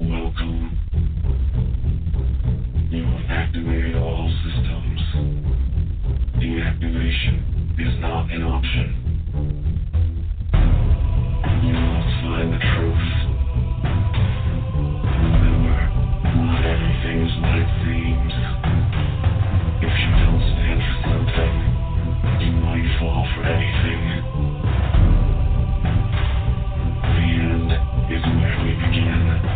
Welcome. You have activated all systems. Deactivation is not an option. You must find the truth. Things like dreams. If you don't stand for something, you might fall for anything. The end is where we begin.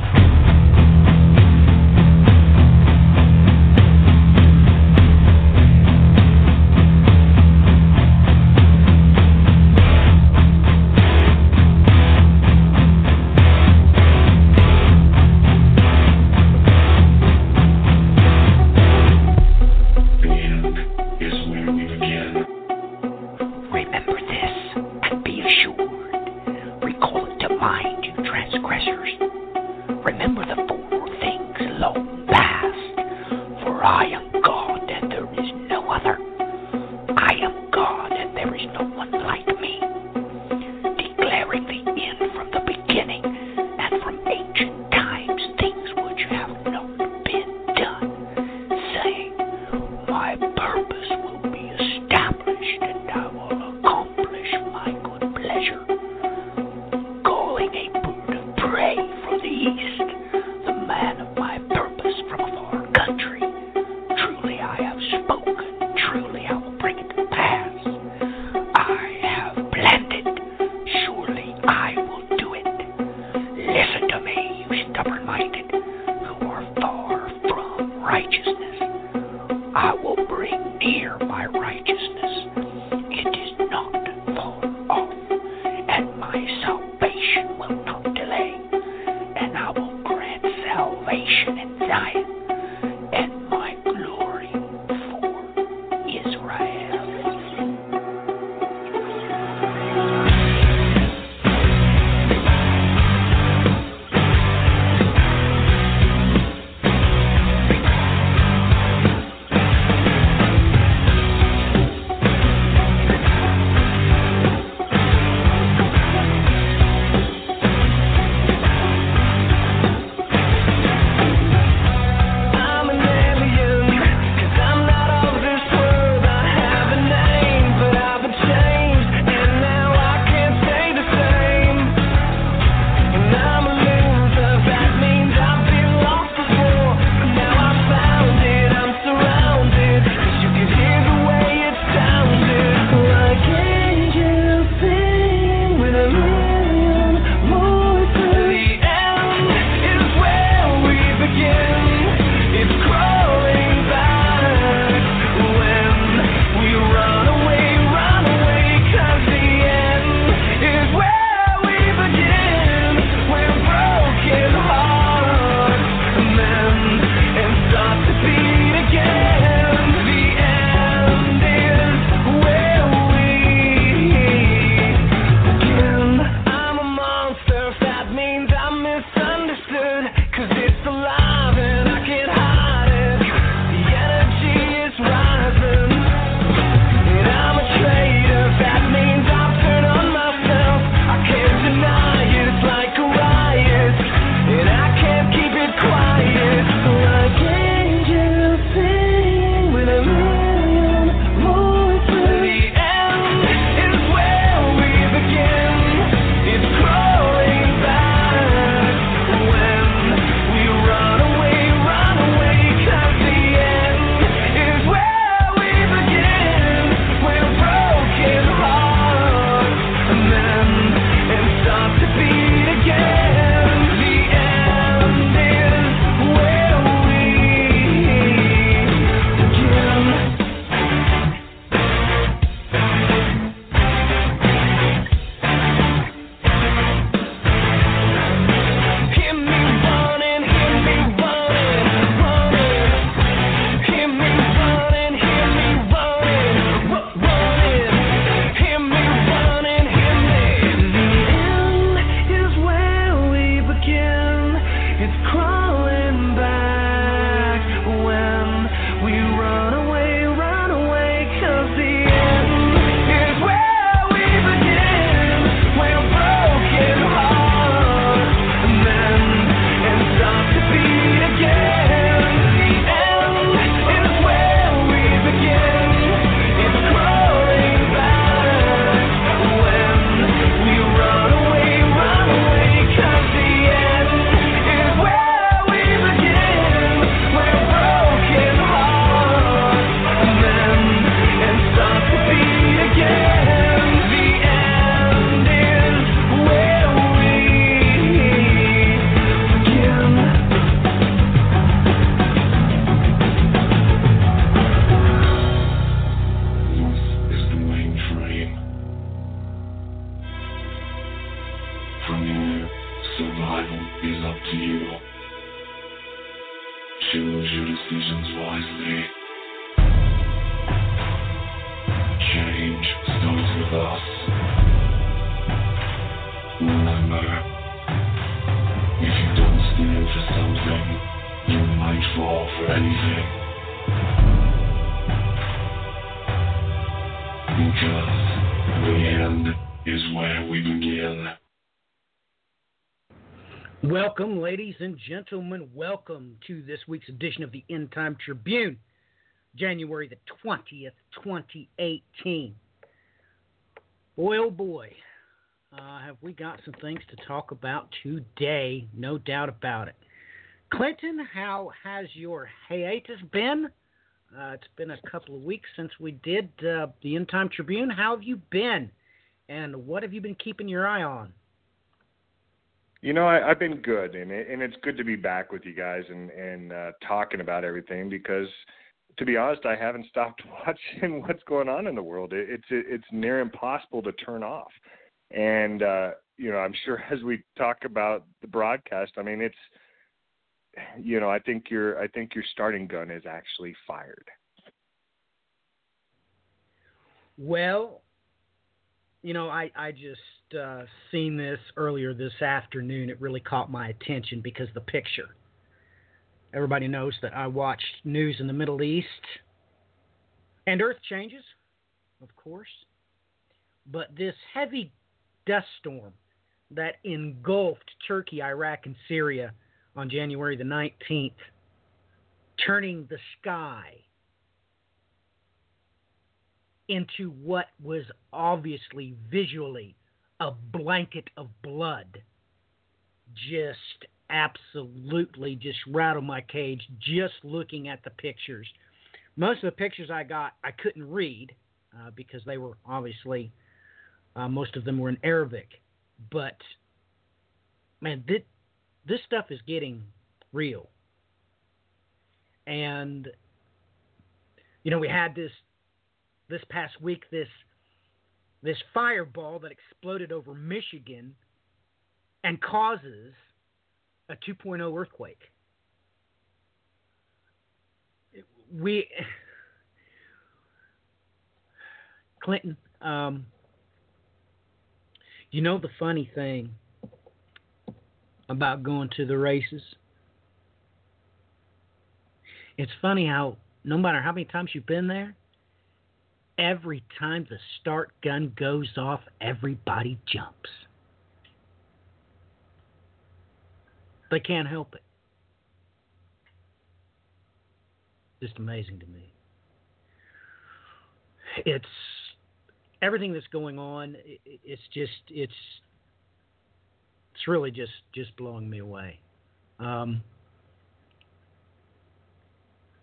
Choose your decisions wisely. Change starts with us. Remember, if you don't stand for something, you might fall for anything. Because the end is where we begin. Welcome, ladies and gentlemen. Welcome to this week's edition of the End Time Tribune, January the 20th, 2018. Boy, oh boy, have we got some things to talk about today, no doubt about it. Clinton, how has your hiatus been? It's been a couple of weeks since we did the End Time Tribune. How have you been, and what have you been keeping your eye on? You know, I've been good, and it's good to be back with you guys and talking about everything because, to be honest, I haven't stopped watching what's going on in the world. It's near impossible to turn off. And, you know, I'm sure as we talk about the broadcast, I mean, it's, you know, I think your starting gun is actually fired. Well, you know, I just seen this earlier this afternoon. It really caught my attention because the picture. Everybody knows that I watched news in the Middle East and Earth changes, of course. But this heavy dust storm that engulfed Turkey, Iraq, and Syria on January the 19th, turning the sky into what was obviously visually a blanket of blood, just absolutely just rattled my cage just looking at the pictures. Most of the pictures I got, I couldn't read because they were obviously, most of them were in Arabic. But, man, this stuff is getting real. And, you know, we had this past week, this fireball that exploded over Michigan and causes a 2.0 earthquake. Clinton, you know the funny thing about going to the races? It's funny how, no matter how many times you've been there, every time the start gun goes off, everybody jumps. They can't help it. Just amazing to me. It's everything that's going on. It's really just blowing me away.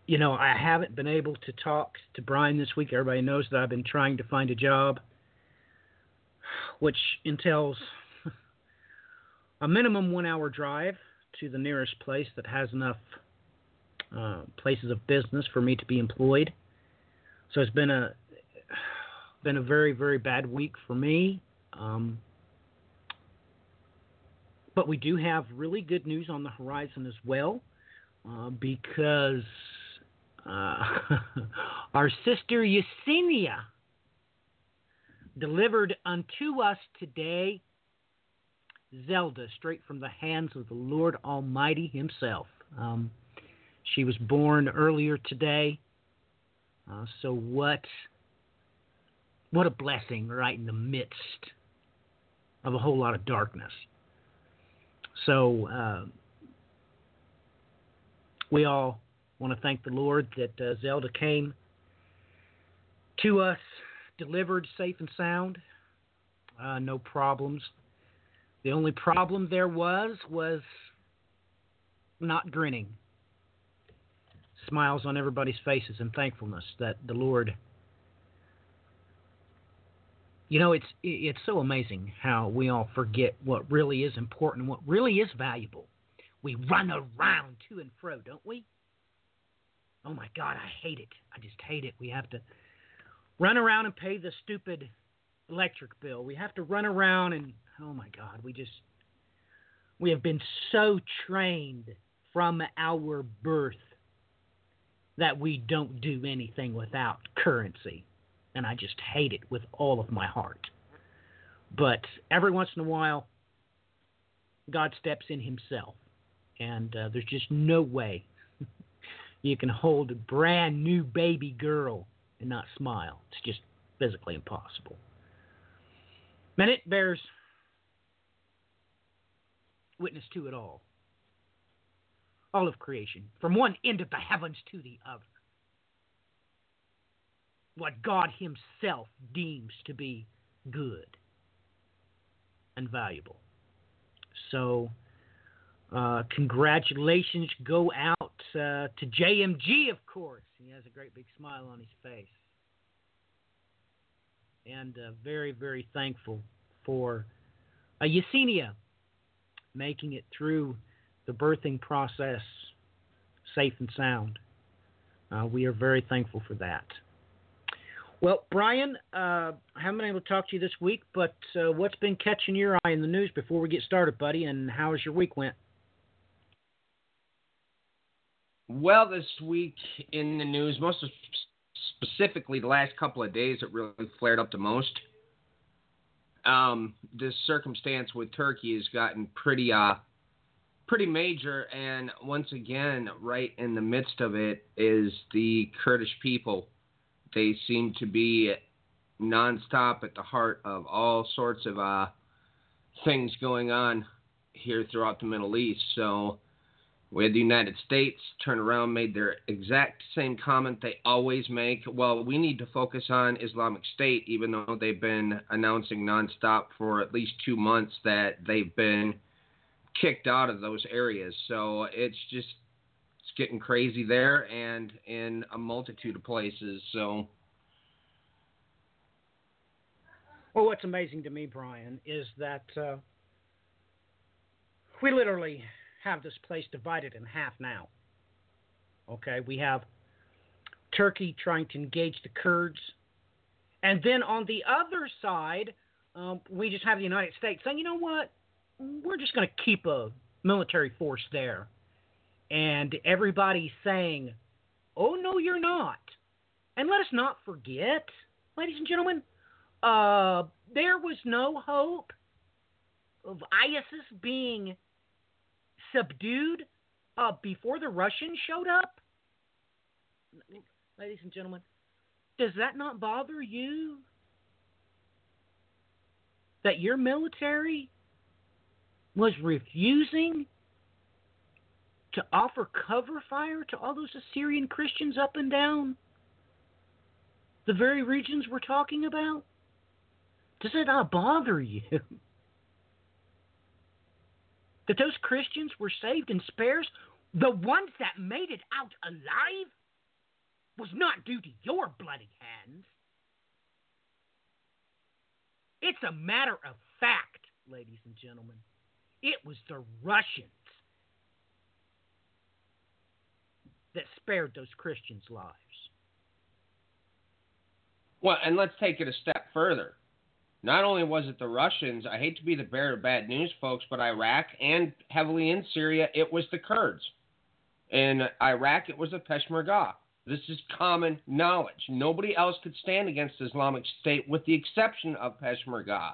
You know, I haven't been able to talk to Brian this week. Everybody knows that I've been trying to find a job, which entails a minimum 1 hour drive to the nearest place that has enough places of business for me to be employed. So it's been a very, very bad week for me. But we do have really good news on the horizon as well, because our sister Yesenia delivered unto us today Zelda, straight from the hands of the Lord Almighty himself. She was born earlier today, so what a blessing right in the midst of a whole lot of darkness. So we all want to thank the Lord that Zelda came to us, delivered safe and sound, no problems. The only problem there was not grinning. Smiles on everybody's faces and thankfulness that the Lord. You know, it's so amazing how we all forget what really is important and what really is valuable. We run around to and fro, don't we? Oh, my God, I hate it. I just hate it. We have to run around and pay the stupid electric bill. We have to run around and, oh, my God, we have been so trained from our birth that we don't do anything without currency, and I just hate it with all of my heart. But every once in a while, God steps in himself, and there's just no way you can hold a brand new baby girl and not smile. It's just physically impossible. And it bears witness to it all. All of creation, from one end of the heavens to the other. What God himself deems to be good and valuable. So, congratulations go out to JMG, of course. He has a great big smile on his face. And very, very thankful for Yesenia making it through the birthing process safe and sound. We are very thankful for that. Well, Brian, I haven't been able to talk to you this week, but what's been catching your eye in the news before we get started, buddy, and how has your week went? Well, this week in the news, most of specifically the last couple of days, it really flared up the most. This circumstance with Turkey has gotten pretty major, and once again, right in the midst of it is the Kurdish people. They seem to be nonstop at the heart of all sorts of things going on here throughout the Middle East. So we had the United States turn around, made their exact same comment they always make. Well, we need to focus on Islamic State, even though they've been announcing nonstop for at least 2 months that they've been kicked out of those areas. So it's getting crazy there and in a multitude of places. So, well, what's amazing to me, Brian, is that we literally have this place divided in half now. Okay, we have Turkey trying to engage the Kurds, and then on the other side, we just have the United States saying, you know what, we're just going to keep a military force there. And everybody's saying, oh, no, you're not. And let us not forget, ladies and gentlemen, there was no hope of ISIS being subdued before the Russians showed up. Ladies and gentlemen, does that not bother you? That your military was refusing to offer cover fire to all those Assyrian Christians up and down the very regions we're talking about? Does it not bother you that those Christians were saved in spares? The ones that made it out alive was not due to your bloody hands. It's a matter of fact, ladies and gentlemen. It was the Russians that spared those Christians' lives. Well, and let's take it a step further. Not only was it the Russians, I hate to be the bearer of bad news, folks, but Iraq and heavily in Syria, it was the Kurds. In Iraq, it was the Peshmerga. This is common knowledge. Nobody else could stand against Islamic State with the exception of Peshmerga.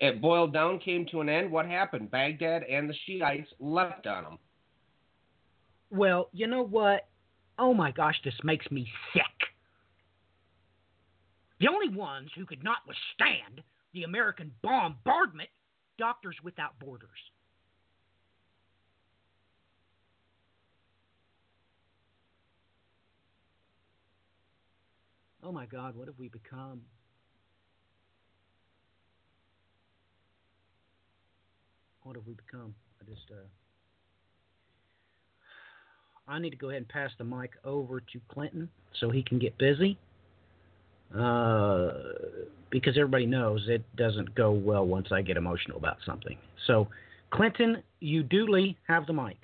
It boiled down, came to an end. What happened? Baghdad and the Shiites leapt on them. Well, you know what? Oh, my gosh, this makes me sick. The only ones who could not withstand the American bombardment, Doctors Without Borders. Oh, my God, what have we become? What have we become? I need to go ahead and pass the mic over to Clinton so he can get busy. Because everybody knows it doesn't go well once I get emotional about something. So, Clinton, you duly have the mic.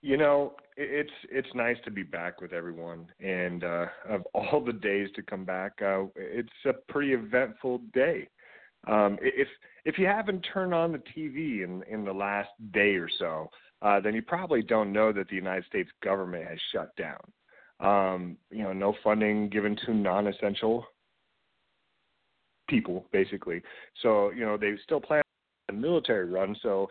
You know, it's nice to be back with everyone. And of all the days to come back, it's a pretty eventful day. If you haven't turned on the TV in the last day or so, then you probably don't know that the United States government has shut down. No funding given to non-essential people, basically. So, they still plan a military run. So,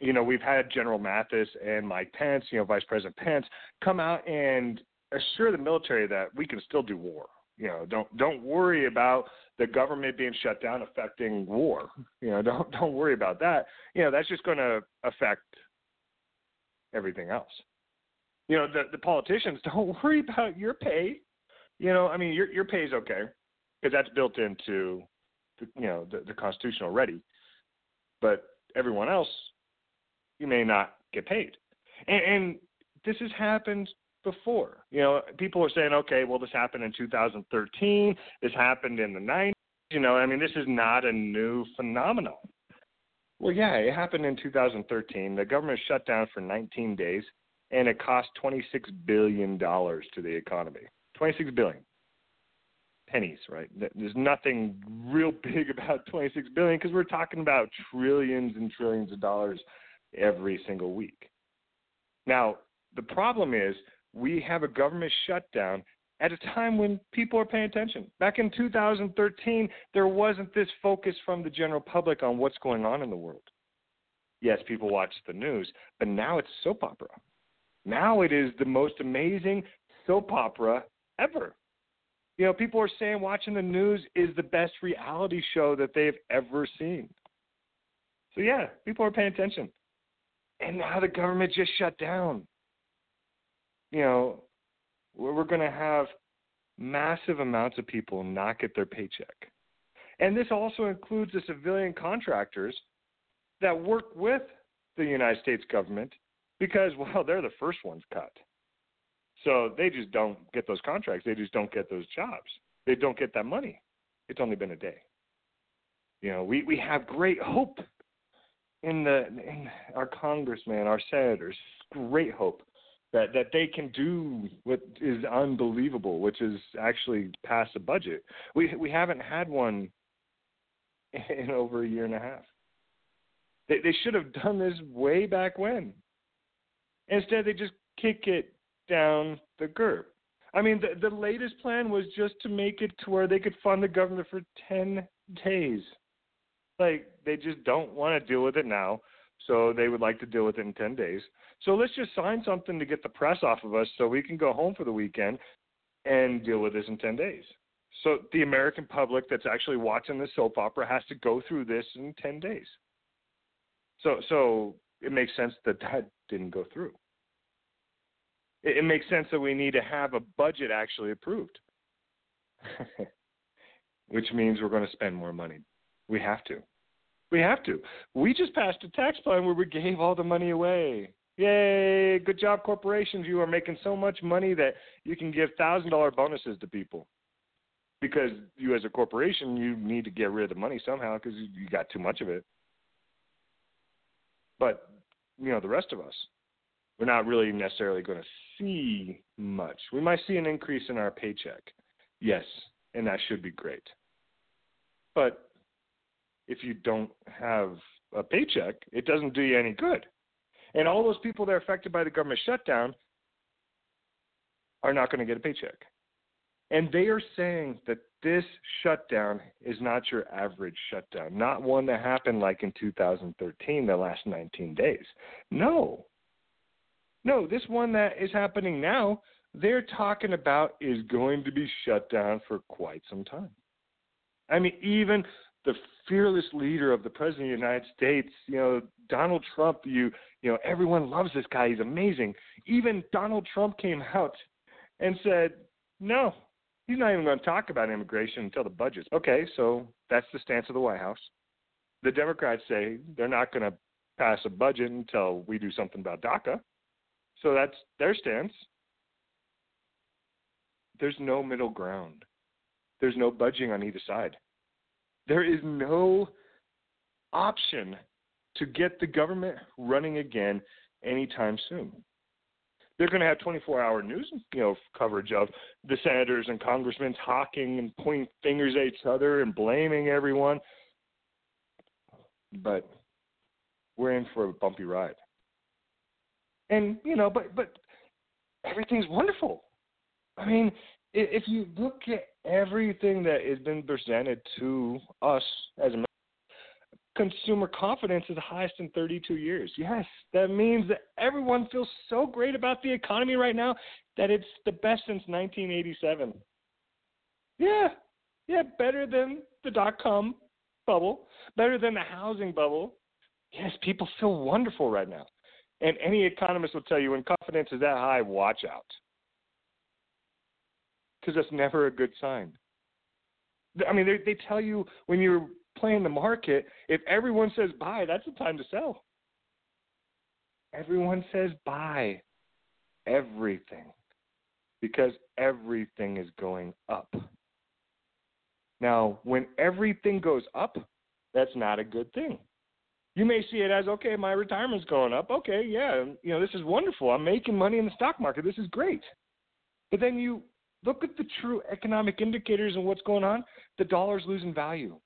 we've had General Mattis and Mike Pence, Vice President Pence, come out and assure the military that we can still do war. Don't worry about the government being shut down affecting war. Don't worry about that. That's just going to affect everything else. The politicians, don't worry about your pay. Your pay is okay because that's built into the Constitution already. But everyone else, you may not get paid. And this has happened before. People are saying, okay, well, this happened in 2013. This happened in the 90s. This is not a new phenomenon. Well, yeah, it happened in 2013. The government shut down for 19 days, and it cost $26 billion to the economy. $26 billion. Pennies, right? There's nothing real big about $26 billion because we're talking about trillions and trillions of dollars every single week. Now, the problem is we have a government shutdown at a time when people are paying attention. Back in 2013, there wasn't this focus from the general public on what's going on in the world. Yes, people watch the news, but now it's soap opera. Now it is the most amazing soap opera ever. People are saying watching the news is the best reality show that they've ever seen. So, yeah, people are paying attention. And now the government just shut down. We're going to have massive amounts of people not get their paycheck. And this also includes the civilian contractors that work with the United States government because, well, they're the first ones cut. So they just don't get those contracts. They just don't get those jobs. They don't get that money. It's only been a day. We have great hope in our congressmen, our senators, great hope that they can do what is unbelievable, which is actually pass a budget. We haven't had one in over a year and a half. They should have done this way back when. Instead, they just kick it down the curb. The latest plan was just to make it to where they could fund the government for 10 days. They just don't want to deal with it now, so they would like to deal with it in 10 days. So let's just sign something to get the press off of us so we can go home for the weekend and deal with this in 10 days. So the American public that's actually watching the soap opera has to go through this in 10 days. So it makes sense that didn't go through. It makes sense that we need to have a budget actually approved, which means we're going to spend more money. We have to. We just passed a tax plan where we gave all the money away. Yay, good job, corporations. You are making so much money that you can give $1,000 bonuses to people because you as a corporation, you need to get rid of the money somehow because you got too much of it. But, the rest of us, we're not really necessarily going to see much. We might see an increase in our paycheck. Yes, and that should be great. But if you don't have a paycheck, it doesn't do you any good. And all those people that are affected by the government shutdown are not going to get a paycheck. And they are saying that this shutdown is not your average shutdown, not one that happened like in 2013, the last 19 days. No, this one that is happening now, they're talking about is going to be shut down for quite some time. Even the fearless leader of the President of the United States, Donald Trump, everyone loves this guy. He's amazing. Even Donald Trump came out and said, no, he's not even going to talk about immigration until the budget's. Okay, so that's the stance of the White House. The Democrats say they're not going to pass a budget until we do something about DACA. So that's their stance. There's no middle ground. There's no budging on either side. There is no option to get the government running again anytime soon. They're going to have 24-hour news, coverage of the senators and congressmen talking and pointing fingers at each other and blaming everyone. But we're in for a bumpy ride. And, you know, but everything's wonderful. I mean, if you look at everything that has been presented to us as Americans, consumer confidence is the highest in 32 years. Yes, that means that everyone feels so great about the economy right now that it's the best since 1987. Yeah, better than the dot-com bubble, better than the housing bubble. Yes, people feel wonderful right now. And any economist will tell you when confidence is that high, watch out. Because that's never a good sign. I mean, they tell you when you're playing the market, if everyone says buy, that's the time to sell. Everyone says buy everything because everything is going up. Now, when everything goes up, that's not a good thing. You may see it as, okay, my retirement's going up. Okay, yeah, you know, this is wonderful. I'm making money in the stock market. This is great. But then you look at the true economic indicators and what's going on. The dollar's losing value.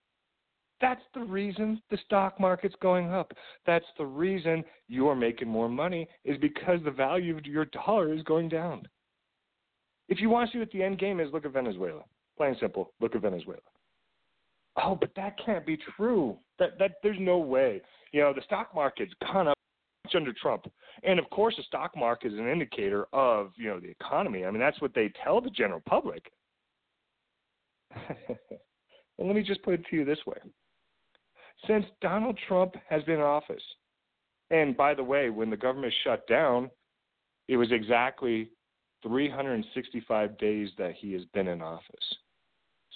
That's the reason the stock market's going up. That's the reason you're making more money, is because the value of your dollar is going down. If you want to see what the end game is, look at Venezuela. Plain and simple, look at Venezuela. Oh, but that can't be true. That there's no way. You know, the stock market's gone up under Trump. And, of course, the stock market is an indicator of, you know, the economy. I mean, that's what they tell the general public. Well, let me just put it to you this way. Since Donald Trump has been in office, and by the way, when the government shut down, it was exactly 365 days that he has been in office.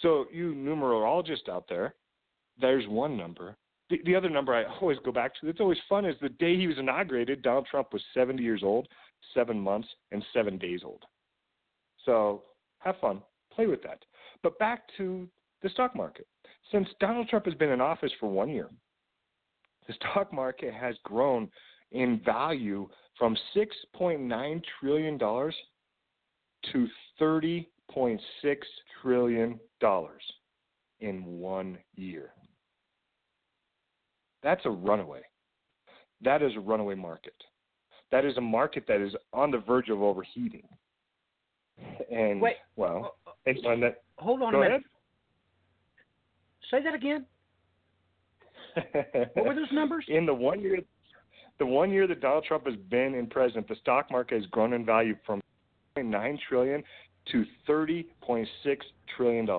So you numerologists out there, there's one number. The other number I always go back to, it's always fun, is the day he was inaugurated, Donald Trump was 70 years old, 7 months, and 7 days old. So have fun. Play with that. But back to the stock market. Since Donald Trump has been in office for 1 year, the stock market has grown in value from $6.9 trillion to $30.6 trillion in 1 year. That's a runaway. That is a runaway market. That is a market that is on the verge of overheating. And, wait, well, hold on a minute. Ahead. Say that again. What were those numbers? In the one year that Donald Trump has been in president, the stock market has grown in value from $9 trillion to $30.6 trillion.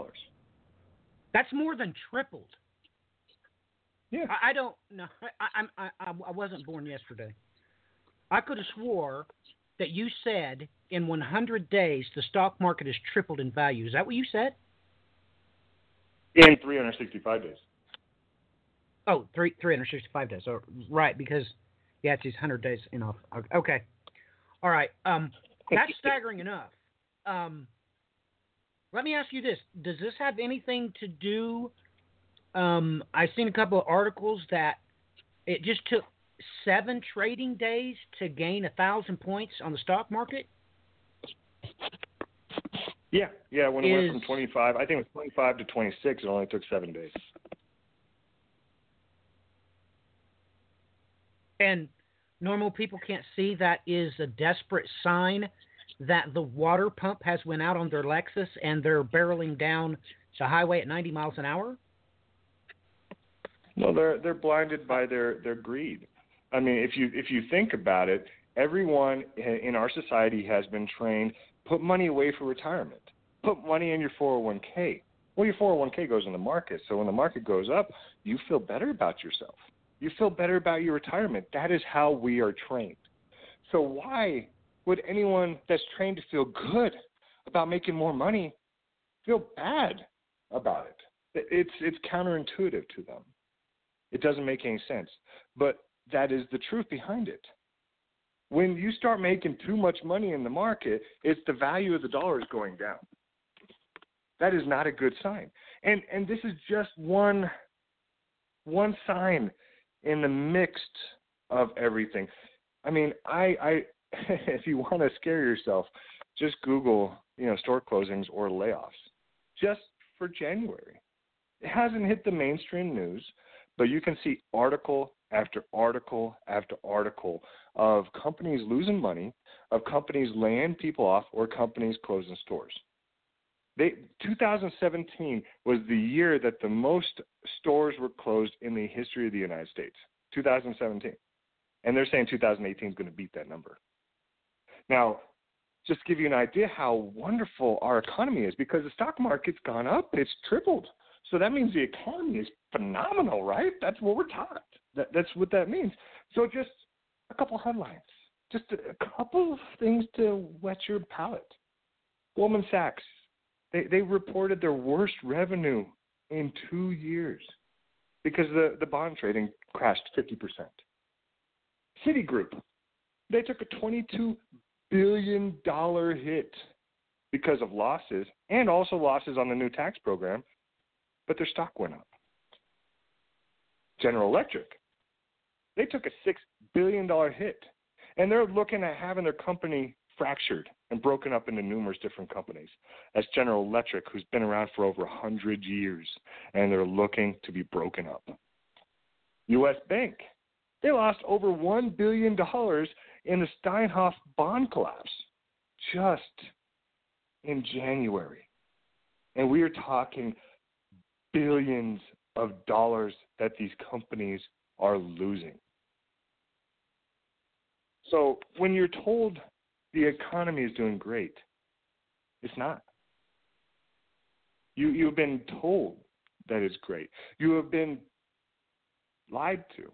That's more than tripled. Yeah. I don't know. I wasn't born yesterday. I could have swore that you said in 100 days the stock market has tripled in value. Is that what you said? In 365 days. Oh, 365 days. Oh, right, because, yeah, it's these 100 days in office. Okay. All right. That's staggering enough. Let me ask you this. Does this have anything to do I've seen a couple of articles that it just took 7 trading days to gain 1,000 points on the stock market? Yeah, when it went from 25, I think it was 25 to 26, it only took 7 days. And normal people can't see that is a desperate sign that the water pump has went out on their Lexus and they're barreling down the highway at 90 miles an hour? No, they're blinded by their greed. I mean, if you think about it, everyone in our society has been trained, put money away for retirement. Put money in your 401k. Well, your 401k goes in the market, so when the market goes up, you feel better about yourself. You feel better about your retirement. That is how we are trained. So why would anyone that's trained to feel good about making more money feel bad about it? It's counterintuitive to them. It doesn't make any sense. But that is the truth behind it. When you start making too much money in the market, it's the value of the dollar is going down. That is not a good sign. And this is just one sign in the mix of everything. I mean, I if you want to scare yourself, just Google, store closings or layoffs just for January. It hasn't hit the mainstream news, but you can see article after article after article of companies losing money, of companies laying people off, or companies closing stores. 2017 was the year that the most stores were closed in the history of the United States, 2017. And they're saying 2018 is going to beat that number. Now, just to give you an idea how wonderful our economy is, because the stock market's gone up, it's tripled. So that means the economy is phenomenal, right? That's what we're taught. That's what that means. So just a couple headlines, just a couple of things to wet your palate. Goldman Sachs, they reported their worst revenue in 2 years because the bond trading crashed 50%. Citigroup, they took a $22 billion hit because of losses and also losses on the new tax program, but their stock went up. General Electric, they took a $6 billion hit, and they're looking at having their company fractured and broken up into numerous different companies. That's General Electric, who's been around for over 100 years, and they're looking to be broken up. U.S. Bank, they lost over $1 billion in the Steinhoff bond collapse just in January. And we are talking billions of dollars that these companies are losing. So when you're told the economy is doing great, it's not. You've been told that it's great. You have been lied to.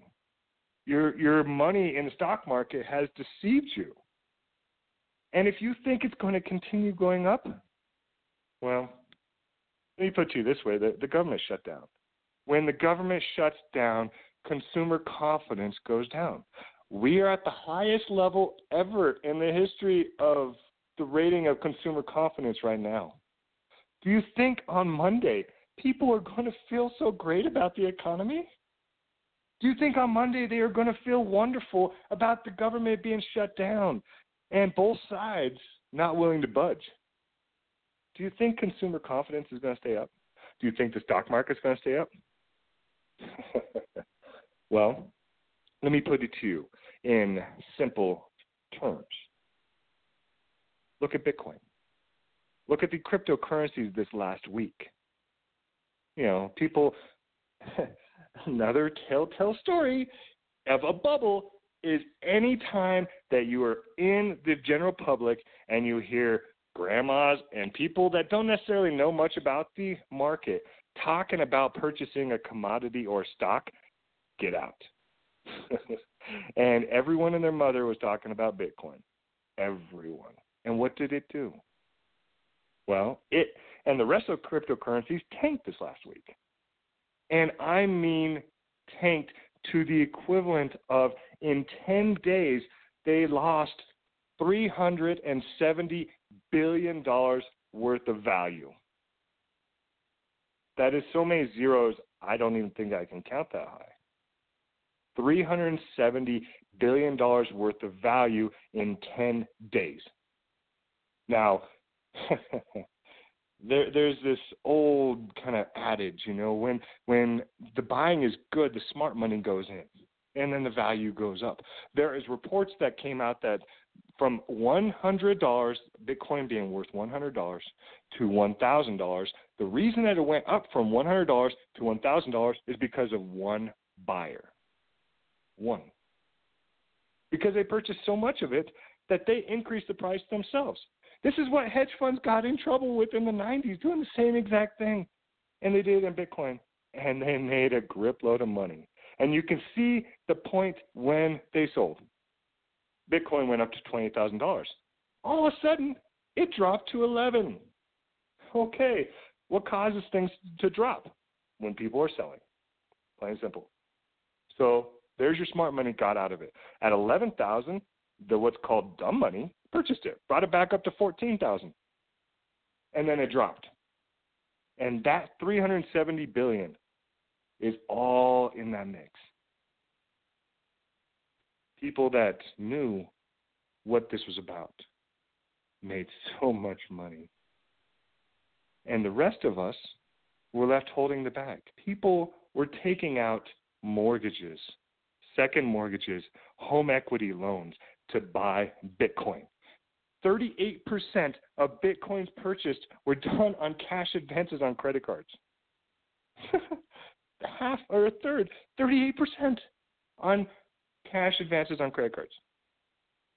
Your money in the stock market has deceived you. And if you think it's going to continue going up, well, let me put it to you this way. The government shut down. When the government shuts down, consumer confidence goes down. We are at the highest level ever in the history of the rating of consumer confidence right now. Do you think on Monday people are going to feel so great about the economy? Do you think on Monday they are going to feel wonderful about the government being shut down and both sides not willing to budge? Do you think consumer confidence is going to stay up? Do you think the stock market's going to stay up? Well, let me put it to you in simple terms. Look at Bitcoin. Look at the cryptocurrencies this last week. You know, people, another telltale story of a bubble is any time that you are in the general public and you hear grandmas and people that don't necessarily know much about the market talking about purchasing a commodity or stock, get out. And everyone and their mother was talking about Bitcoin. Everyone. And what did it do? Well, it and the rest of cryptocurrencies tanked this last week. And I mean tanked to the equivalent of in 10 days, they lost $370 billion worth of value. That is so many zeros, I don't even think I can count that high. $370 billion worth of value in 10 days. Now, there's this old kind of adage, you know, when the buying is good, the smart money goes in, and then the value goes up. There is reports that came out that from $100, Bitcoin being worth $100 to $1,000, the reason that it went up from $100 to $1,000 is because of one buyer. One. Because they purchased so much of it that they increased the price themselves. This is what hedge funds got in trouble with in the 90s, doing the same exact thing. And they did in Bitcoin. And they made a grip load of money. And you can see the point when they sold. Bitcoin went up to $20,000. All of a sudden, it dropped to $11,000. Okay, what causes things to drop? When people are selling. Plain and simple. So there's your smart money got out of it. At $11,000, the what's called dumb money purchased it, brought it back up to $14,000, and then it dropped. And that $370 billion is all in that mix. People that knew what this was about made so much money. And the rest of us were left holding the bag. People were taking out mortgages, second mortgages, home equity loans to buy Bitcoin. 38% of Bitcoins purchased were done on cash advances on credit cards. Half or a third, 38% on cash advances on credit cards.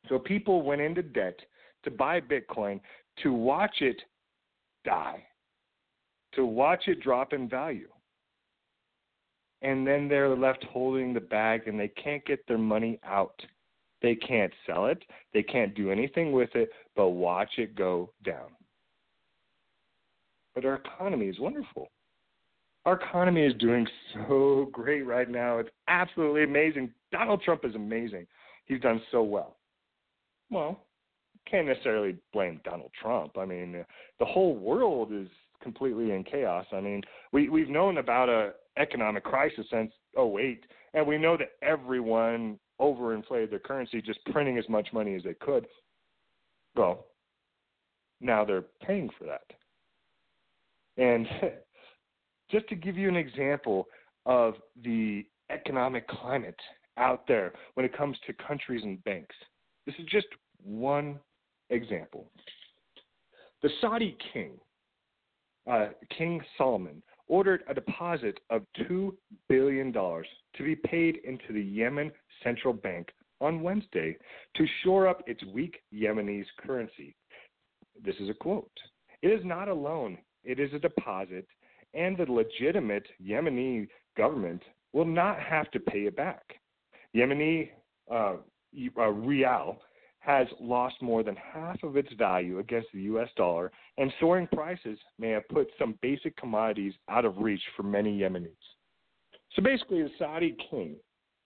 So people went into debt to buy Bitcoin to watch it die, to watch it drop in value. And then they're left holding the bag and they can't get their money out. They can't sell it. They can't do anything with it, but watch it go down. But our economy is wonderful. Our economy is doing so great right now. It's absolutely amazing. Donald Trump is amazing. He's done so well. Well, can't necessarily blame Donald Trump. I mean, the whole world is completely in chaos. I mean, we've known about an economic crisis since 2008, and we know that everyone overinflated their currency, just printing as much money as they could. Well, now they're paying for that. And just to give you an example of the economic climate out there when it comes to countries and banks, this is just one example. The Saudi king, King Salman, ordered a deposit of $2 billion to be paid into the Yemen Central Bank on Wednesday to shore up its weak Yemeni currency. This is a quote. It is not a loan. It is a deposit, and the legitimate Yemeni government will not have to pay it back. Yemeni rial has lost more than half of its value against the U.S. dollar, and soaring prices may have put some basic commodities out of reach for many Yemenis. So basically, the Saudi king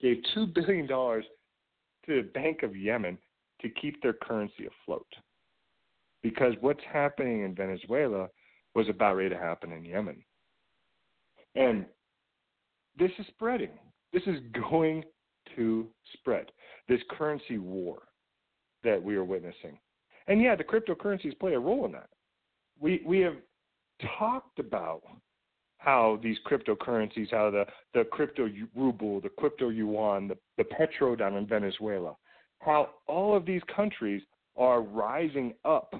gave $2 billion to the Bank of Yemen to keep their currency afloat, because what's happening in Venezuela was about ready to happen in Yemen. And this is spreading. This is going to spread, this currency war that we are witnessing. And yeah, the cryptocurrencies play a role in that. We have talked about how these cryptocurrencies, how the crypto ruble, the crypto yuan, the petro down in Venezuela, how all of these countries are rising up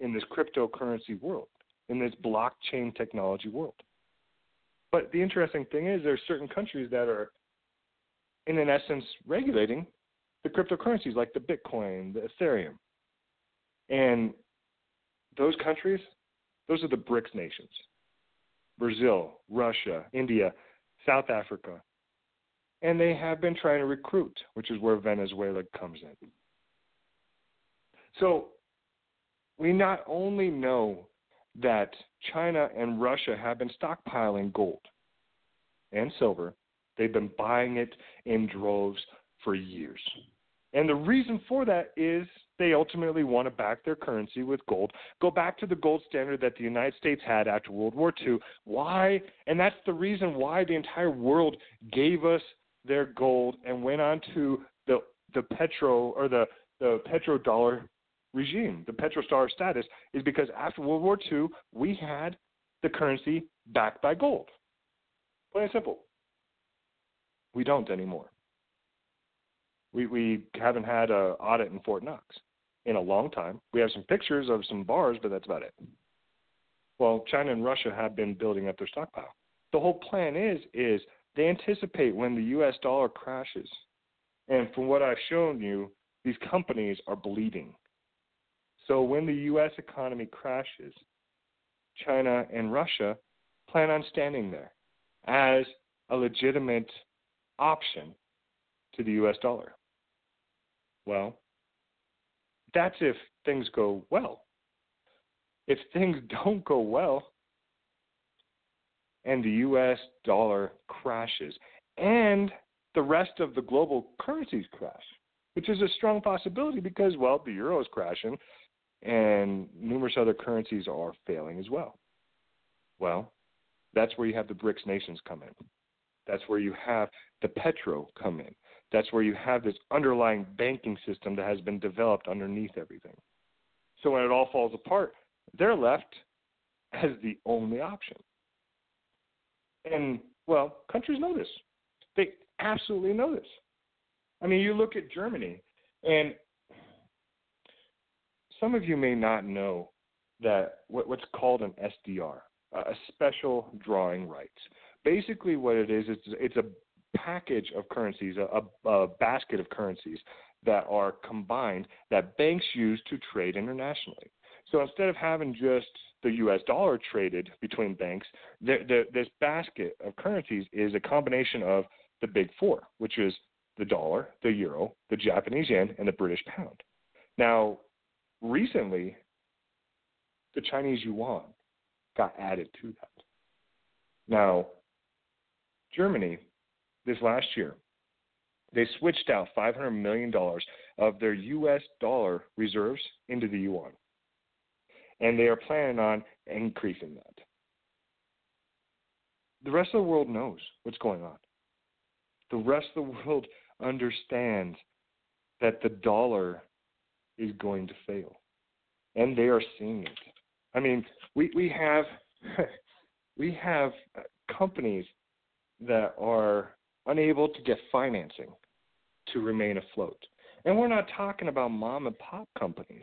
in this cryptocurrency world, in this blockchain technology world. But the interesting thing is there are certain countries that are, in an essence, regulating the cryptocurrencies like the Bitcoin, the Ethereum. And those countries, those are the BRICS nations. Brazil, Russia, India, South Africa. And they have been trying to recruit, which is where Venezuela comes in. So we not only know that China and Russia have been stockpiling gold and silver, they've been buying it in droves for years. And the reason for that is they ultimately want to back their currency with gold, go back to the gold standard that the United States had after World War II. Why? And that's the reason why the entire world gave us their gold and went on to the petrodollar regime, the petrostar status, is because after World War II, we had the currency backed by gold. Plain and simple. We don't anymore. We haven't had an audit in Fort Knox in a long time. We have some pictures of some bars, but that's about it. Well, China and Russia have been building up their stockpile. The whole plan is they anticipate when the U.S. dollar crashes. And from what I've shown you, these companies are bleeding. So when the U.S. economy crashes, China and Russia plan on standing there as a legitimate option to the U.S. dollar. Well, that's if things go well. If things don't go well and the U.S. dollar crashes and the rest of the global currencies crash, which is a strong possibility because, well, the euro is crashing, and numerous other currencies are failing as well. Well, that's where you have the BRICS nations come in. That's where you have the petro come in. That's where you have this underlying banking system that has been developed underneath everything. So when it all falls apart, they're left as the only option. And, well, countries know this. They absolutely know this. I mean, you look at Germany, and some of you may not know that what's called an SDR, a special drawing rights. Basically what it is, it's a package of currencies, a basket of currencies that are combined that banks use to trade internationally. So instead of having just the U.S. dollar traded between banks, this basket of currencies is a combination of the big four, which is the dollar, the euro, the Japanese yen, and the British pound. Now, recently, the Chinese yuan got added to that. Now, Germany, this last year, they switched out $500 million of their U.S. dollar reserves into the yuan, and they are planning on increasing that. The rest of the world knows what's going on. The rest of the world understands that the dollar is going to fail, and they are seeing it. I mean, we have companies that are unable to get financing to remain afloat. And we're not talking about mom and pop companies.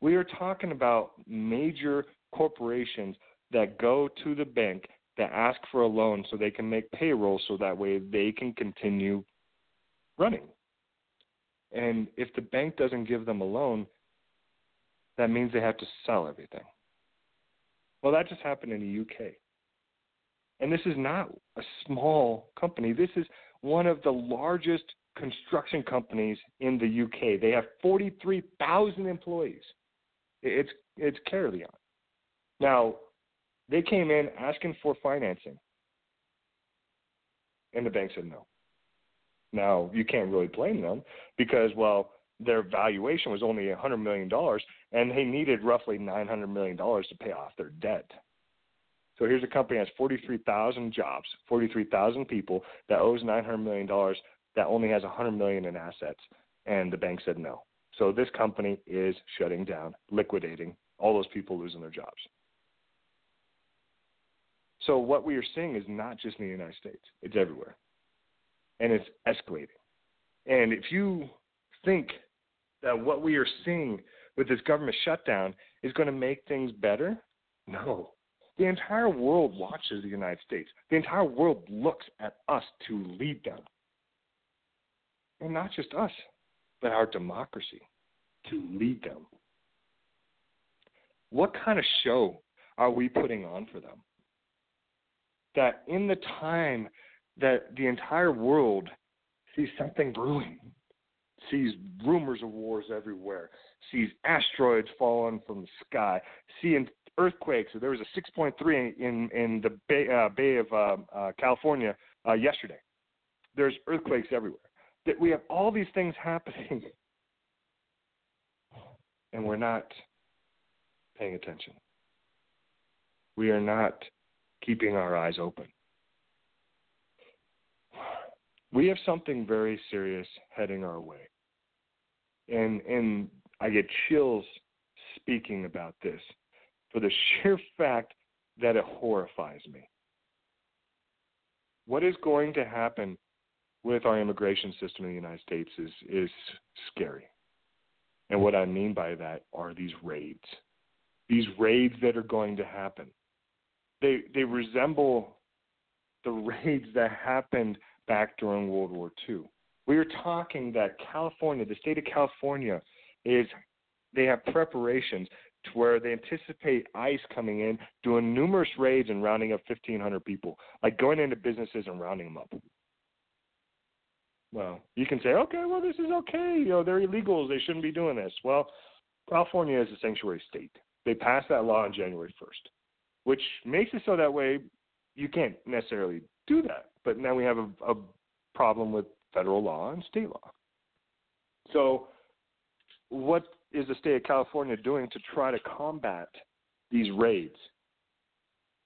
We are talking about major corporations that go to the bank that ask for a loan so they can make payroll so that way they can continue running. And if the bank doesn't give them a loan, that means they have to sell everything. Well, that just happened in the UK. And this is not a small company. This is one of the largest construction companies in the UK. They have 43,000 employees. It's Carillion. Now, they came in asking for financing, and the bank said no. Now, you can't really blame them because, well, their valuation was only $100 million, and they needed roughly $900 million to pay off their debt. So here's a company that has 43,000 jobs, 43,000 people, that owes $900 million, that only has $100 million in assets, and the bank said no. So this company is shutting down, liquidating, all those people losing their jobs. So what we are seeing is not just in the United States. It's everywhere. And it's escalating. And if you think that what we are seeing with this government shutdown is going to make things better, no. The entire world watches the United States. The entire world looks at us to lead them. And not just us, but our democracy to lead them. What kind of show are we putting on for them? That in the time that the entire world sees something brewing, sees rumors of wars everywhere, sees asteroids falling from the sky, seeing earthquakes. So there was a 6.3 in the Bay of California yesterday. There's earthquakes everywhere. That we have all these things happening, and we're not paying attention. We are not keeping our eyes open. We have something very serious heading our way. And I get chills speaking about this for the sheer fact that it horrifies me. What is going to happen with our immigration system in the United States is scary. And what I mean by that are these raids. These raids that are going to happen. They resemble the raids that happened back during World War II. We are talking that California, the state of California, they have preparations to where they anticipate ICE coming in, doing numerous raids and rounding up 1,500 people, like going into businesses and rounding them up. Well, you can say, okay, well, this is okay. You know, they're illegals. They shouldn't be doing this. Well, California is a sanctuary state. They passed that law on January 1st. Which makes it so that way you can't necessarily do that. But now we have a problem with federal law and state law. So what is the state of California doing to try to combat these raids?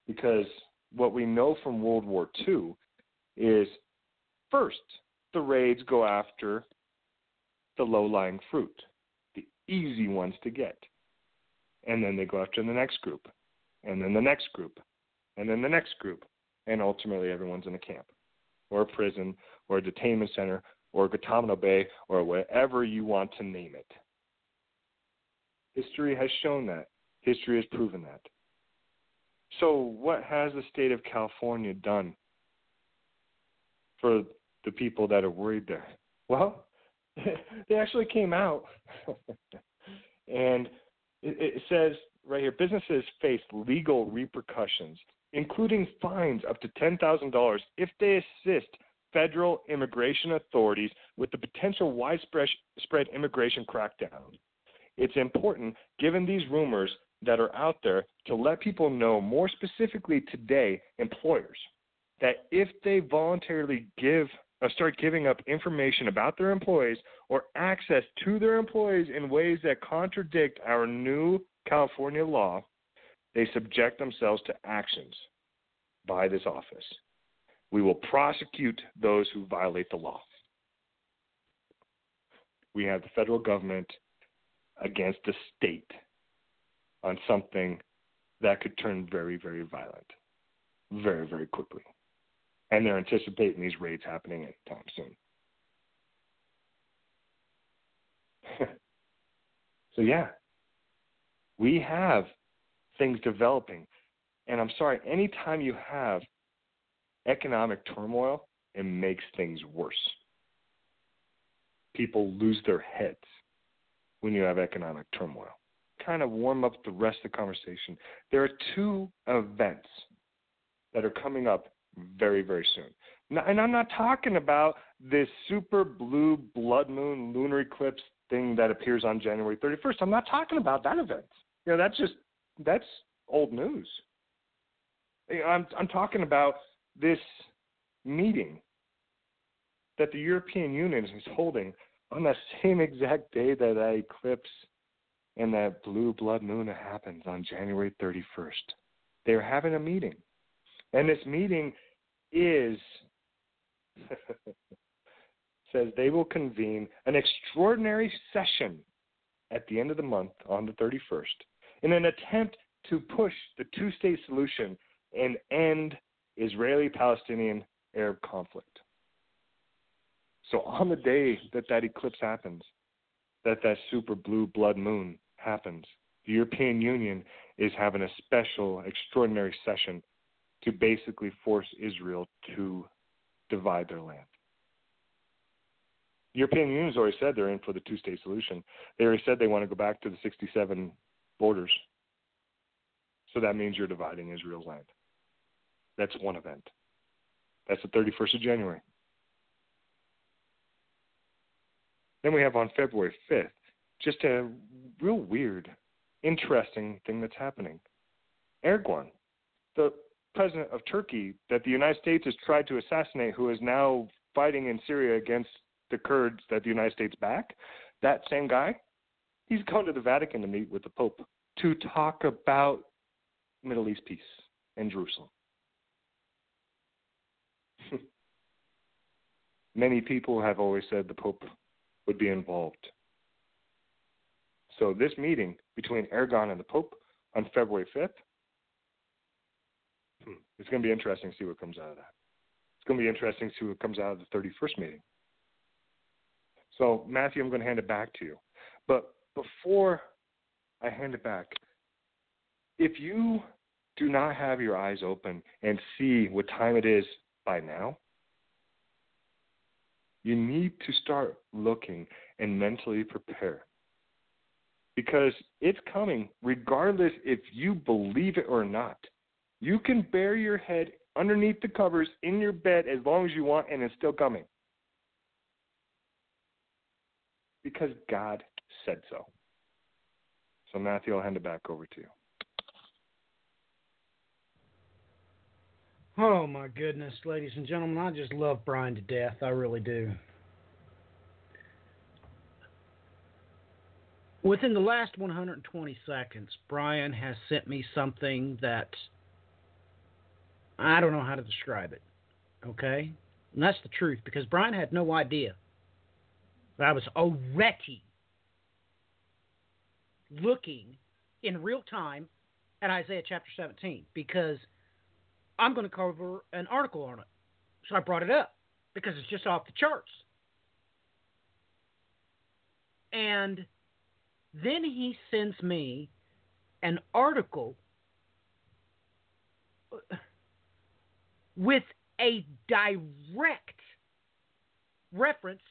Because what we know from World War II is, first, the raids go after the low-lying fruit, the easy ones to get. And then they go after the next group. And then the next group, and then the next group, and ultimately everyone's in a camp. or a prison or a detainment center or Guantanamo Bay or whatever you want to name it. History has shown that. History has proven that. So what has the state of California done for the people that are worried there? Well, they actually came out. And it says right here, businesses face legal repercussions, including fines up to $10,000 if they assist federal immigration authorities with the potential widespread immigration crackdown. It's important, given these rumors that are out there, to let people know, more specifically today, employers, that if they voluntarily start giving up information about their employees or access to their employees in ways that contradict our new California law, they subject themselves to actions by this office. We will prosecute those who violate the law. We have the federal government against the state on something that could turn very, very violent very, very quickly. And they're anticipating these raids happening anytime soon. So, yeah, we have things developing. And I'm sorry, anytime you have economic turmoil, it makes things worse. People lose their heads when you have economic turmoil. Kind of warm up the rest of the conversation. There are two events that are coming up very, very soon. Now, and I'm not talking about this super blue blood moon lunar eclipse thing that appears on January 31st. I'm not talking about that event. You know, that's old news. I'm talking about this meeting that the European Union is holding on that same exact day that eclipse and that blue blood moon happens on January 31st. They're having a meeting. And this meeting is, says they will convene an extraordinary session at the end of the month on the 31st in an attempt to push the two-state solution and end Israeli-Palestinian Arab conflict. So on the day that eclipse happens, that super blue blood moon happens, the European Union is having a special extraordinary session to basically force Israel to divide their land. The European Union has already said they're in for the two-state solution. They already said they want to go back to the 67 borders. So that means you're dividing Israel's land. That's one event. That's the 31st of January. Then we have on February 5th, just a real weird, interesting thing that's happening. Erdogan, the president of Turkey that the United States has tried to assassinate, who is now fighting in Syria against the Kurds that the United States back, that same guy, he's going to the Vatican to meet with the Pope to talk about Middle East peace and Jerusalem. Many people have always said the Pope would be involved. So this meeting between Erdogan and the Pope on February 5th, it's going to be interesting to see what comes out of that. It's going to be interesting to see what comes out of the 31st meeting. So, Matthew, I'm going to hand it back to you. But before I hand it back, if you do not have your eyes open and see what time it is by now, you need to start looking and mentally prepare, because it's coming regardless if you believe it or not. You can bury your head underneath the covers in your bed as long as you want, and it's still coming. Because God said so. So, Matthew, I'll hand it back over to you. Oh, my goodness, ladies and gentlemen, I just love Brian to death. I really do. Within the last 120 seconds, Brian has sent me something that I don't know how to describe it, okay? And that's the truth, because Brian had no idea that I was already looking in real time at Isaiah chapter 17, because I'm going to cover an article on it. So I brought it up. because it's just off the charts. And then he sends me an article with a direct reference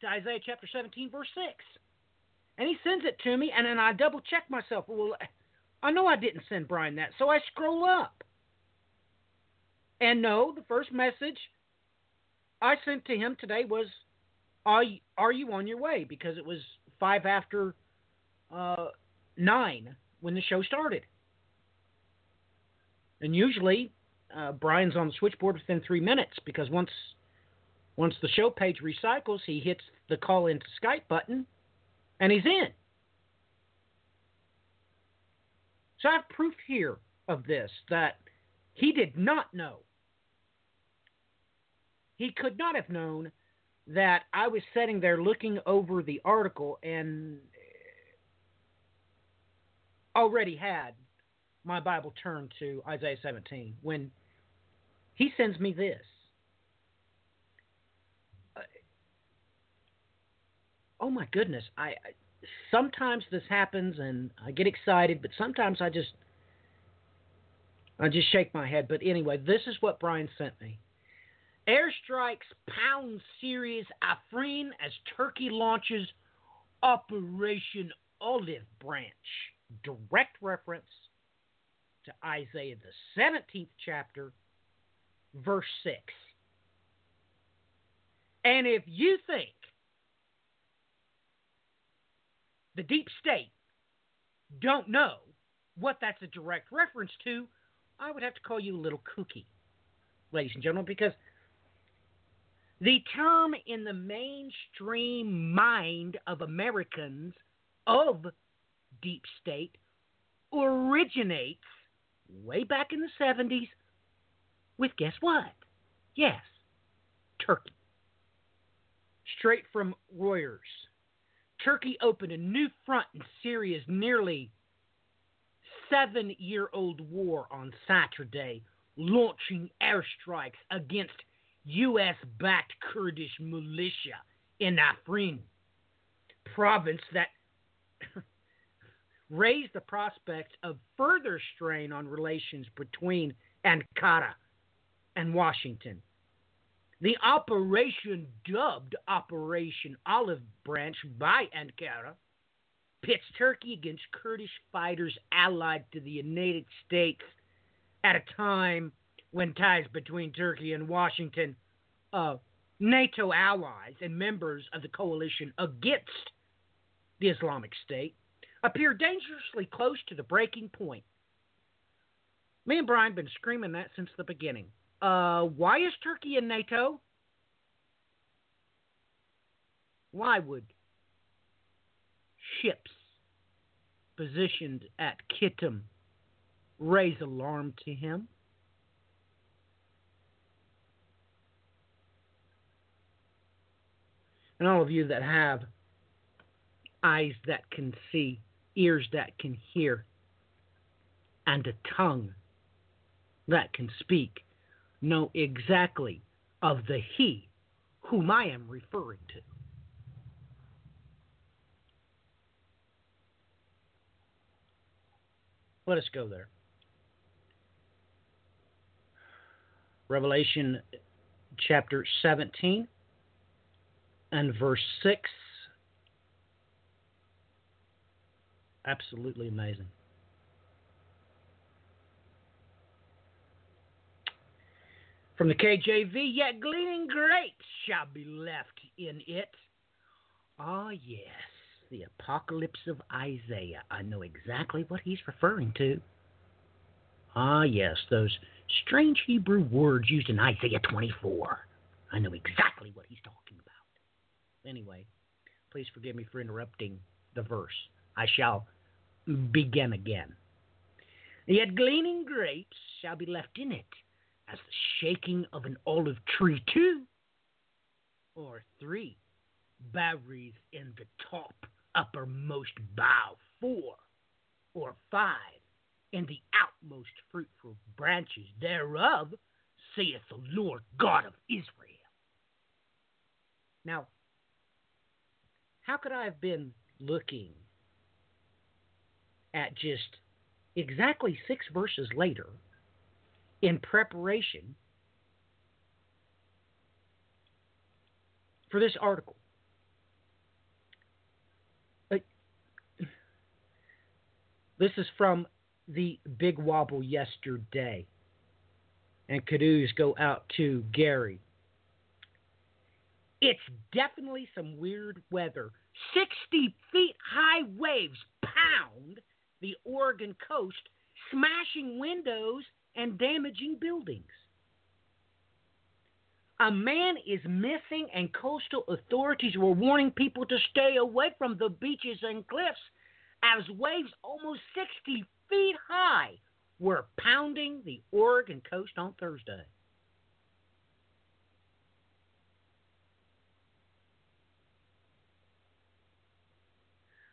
to Isaiah chapter 17, verse 6. And he sends it to me, and then I double-check myself. Well, I know I didn't send Brian that, so I scroll up. And no, the first message I sent to him today was, are you on your way? Because it was 9:05 when the show started. And usually, Brian's on the switchboard within 3 minutes, because once the show page recycles, he hits the call into Skype button, and he's in. So I have proof here of this, that he did not know. He could not have known that I was sitting there looking over the article and already had my Bible turned to Isaiah 17 when he sends me this. Oh my goodness, I sometimes this happens and I get excited, but sometimes I just shake my head. But anyway, this is what Brian sent me. Airstrikes pound series Afrin as Turkey launches Operation Olive Branch. Direct reference to Isaiah the 17th chapter, verse 6. And if you think the deep state don't know what that's a direct reference to, I would have to call you a little kooky, ladies and gentlemen, because the term in the mainstream mind of Americans of deep state originates way back in the 70s with, guess what? Yes, Turkey. Straight from Reuters. Turkey opened a new front in Syria's nearly 7-year-old war on Saturday, launching airstrikes against U.S.-backed Kurdish militia in Afrin province that raised the prospect of further strain on relations between Ankara and Washington. The operation, dubbed Operation Olive Branch by Ankara, pits Turkey against Kurdish fighters allied to the United States at a time when ties between Turkey and Washington, NATO allies and members of the coalition against the Islamic State, appear dangerously close to the breaking point. Me and Brian have been screaming that since the beginning. Why is Turkey in NATO? Why would ships positioned at Kittim raise alarm to him? And all of you that have eyes that can see, ears that can hear, and a tongue that can speak, know exactly of the he whom I am referring to. Let us go there. Revelation chapter 17 and verse 6. Absolutely amazing. From the KJV, yet gleaning grapes shall be left in it. Ah, yes, the apocalypse of Isaiah. I know exactly what he's referring to. Ah, yes, those strange Hebrew words used in Isaiah 24. I know exactly what he's talking about. Anyway, please forgive me for interrupting the verse. I shall begin again. Yet gleaning grapes shall be left in it, as the shaking of an olive tree, 2 or 3 berries in the top uppermost bough, 4 or 5 in the outmost fruitful branches thereof, saith the Lord God of Israel. Now, how could I have been looking at just exactly 6 verses later in preparation for this article? This is from the Big Wobble yesterday. And kudos go out to Gary. It's definitely some weird weather. 60 feet high waves pound the Oregon coast, smashing windows and damaging buildings. A man is missing, and coastal authorities were warning people to stay away from the beaches and cliffs as waves almost 60 feet high were pounding the Oregon coast on Thursday.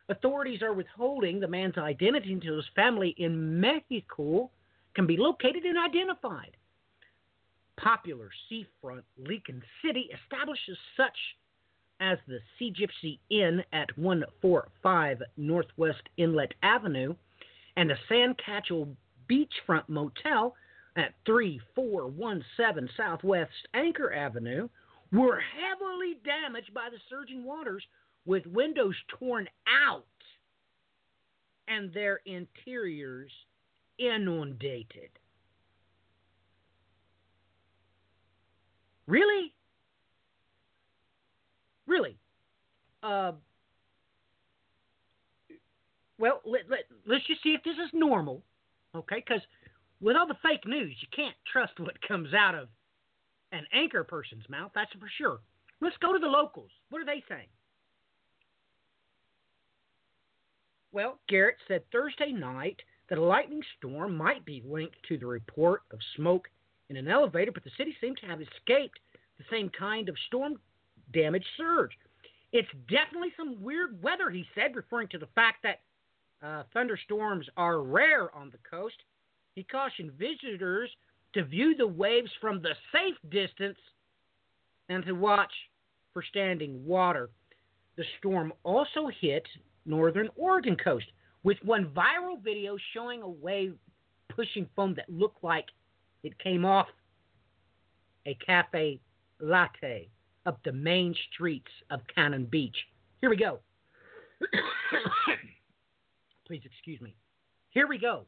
Authorities are withholding the man's identity until his family in Mexico can be located and identified. Popular seafront Lincoln City establishes such as the Sea Gypsy Inn at 145 Northwest Inlet Avenue and the Sandcatchel Beachfront Motel at 3417 Southwest Anchor Avenue were heavily damaged by the surging waters, with windows torn out and their interiors inundated. Really? Really? Well, let's just see if this is normal, okay? Because with all the fake news, you can't trust what comes out of an anchor person's mouth, that's for sure. Let's go to the locals. What are they saying? Well, Garrett said Thursday night that a lightning storm might be linked to the report of smoke in an elevator, but the city seems to have escaped the same kind of storm damage surge. It's definitely some weird weather, he said, referring to the fact that thunderstorms are rare on the coast. He cautioned visitors to view the waves from the safe distance and to watch for standing water. The storm also hit northern Oregon coast, with one viral video showing a wave pushing foam that looked like it came off a cafe latte up the main streets of Cannon Beach. Here we go. Please excuse me. Here we go.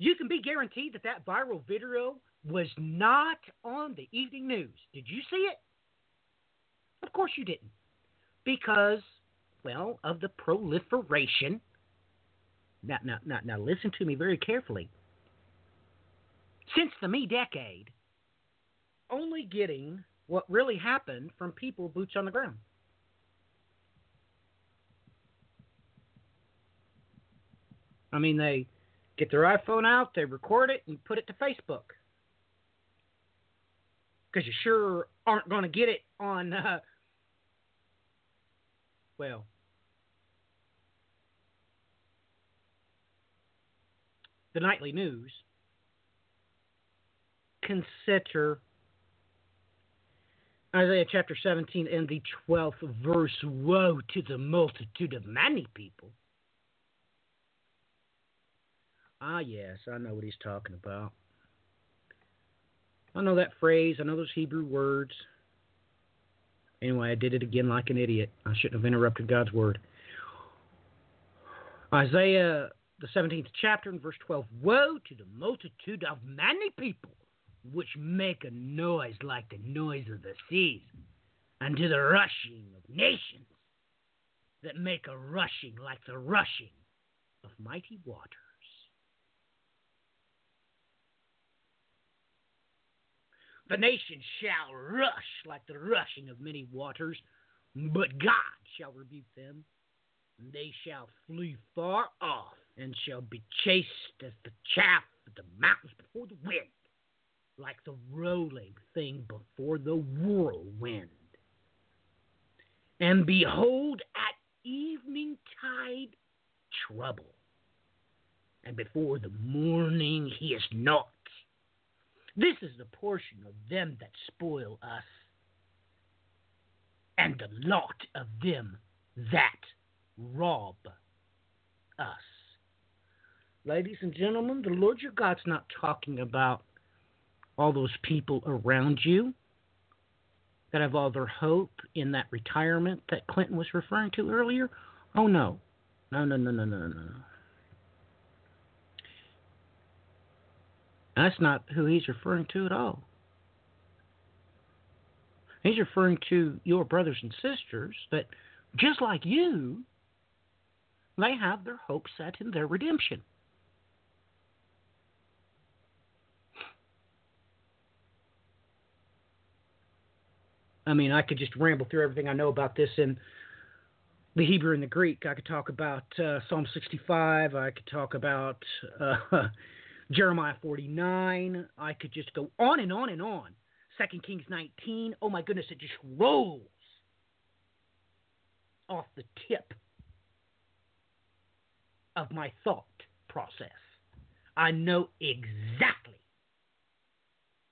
You can be guaranteed that that viral video was not on the evening news. Did you see it? Of course you didn't. Because well, of the proliferation. Now, listen to me very carefully. Since the me decade, only getting what really happened from people boots on the ground. I mean, they get their iPhone out, they record it, and put it to Facebook. Because you sure aren't going to get it on, the nightly news. Consider Isaiah chapter 17 and the 12th verse. Woe to the multitude of many people. Ah, yes, I know what he's talking about. I know that phrase. I know those Hebrew words. Anyway, I did it again like an idiot. I shouldn't have interrupted God's word. Isaiah, the 17th chapter and verse 12. Woe to the multitude of many people, which make a noise like the noise of the seas, and to the rushing of nations, that make a rushing like the rushing of mighty waters. The nations shall rush like the rushing of many waters, but God shall rebuke them. They shall flee far off and shall be chased as the chaff of the mountains before the wind, like the rolling thing before the whirlwind. And behold, at evening tide, trouble, and before the morning he is naught. This is the portion of them that spoil us, and a lot of them that rob us. Ladies and gentlemen, the Lord your God's not talking about all those people around you that have all their hope in that retirement that Clinton was referring to earlier. Oh, no. No. That's not who he's referring to at all. He's referring to your brothers and sisters that, just like you, they have their hope set in their redemption. I mean, I could just ramble through everything I know about this in the Hebrew and the Greek. I could talk about Psalm 65. I could talk about Jeremiah 49. I could just go on and on and on. 2 Kings 19. Oh, my goodness, it just rolls off the tip of my thought process. I know exactly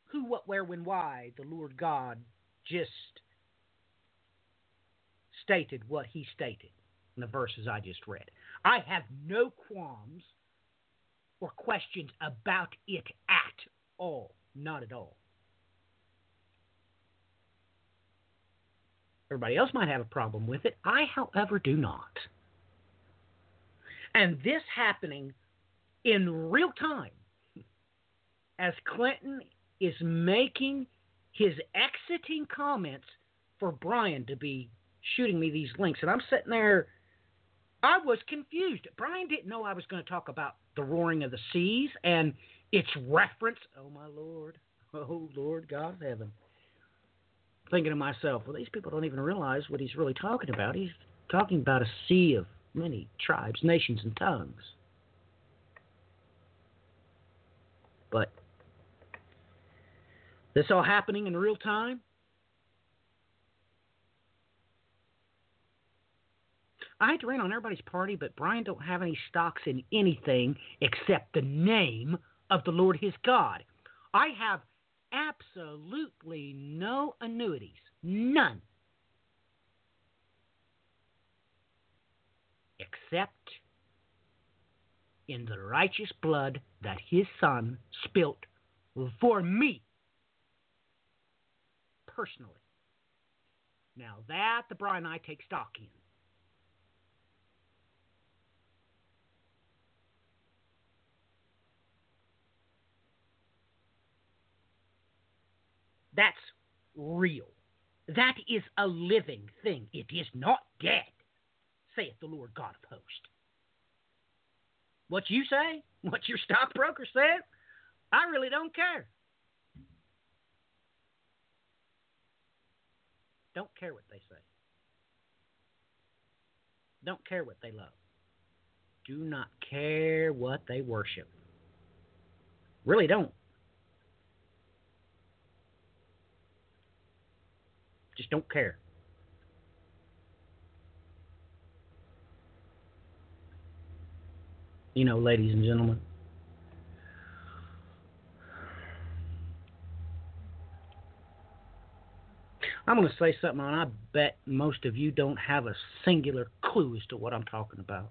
who, what, where, when, why the Lord God just stated what he stated in the verses I just read. I have no qualms or questions about it at all. Not at all. Everybody else might have a problem with it. I, however, do not. And this happening in real time as Clinton is making his exiting comments for Brian to be shooting me these links. And I'm sitting there, I was confused. Brian didn't know I was going to talk about the roaring of the seas and its reference. Oh, my Lord. Oh, Lord God of heaven. Thinking to myself, well, these people don't even realize what he's really talking about. He's talking about a sea of many tribes, nations, and tongues. But this all happening in real time? I hate to rain on everybody's party, but Brian don't have any stocks in anything except the name of the Lord his God. I have absolutely no annuities. None. Except in the righteous blood that his son spilt for me. Personally. Now that the Brian and I take stock in. That's real. That is a living thing. It is not dead, saith the Lord God of hosts. What you say, what your stockbroker says, I really don't care. Don't care what they say. Don't care what they love. Do not care what they worship. Really don't. Just don't care. You know, ladies and gentlemen, I'm going to say something, and I bet most of you don't have a singular clue as to what I'm talking about.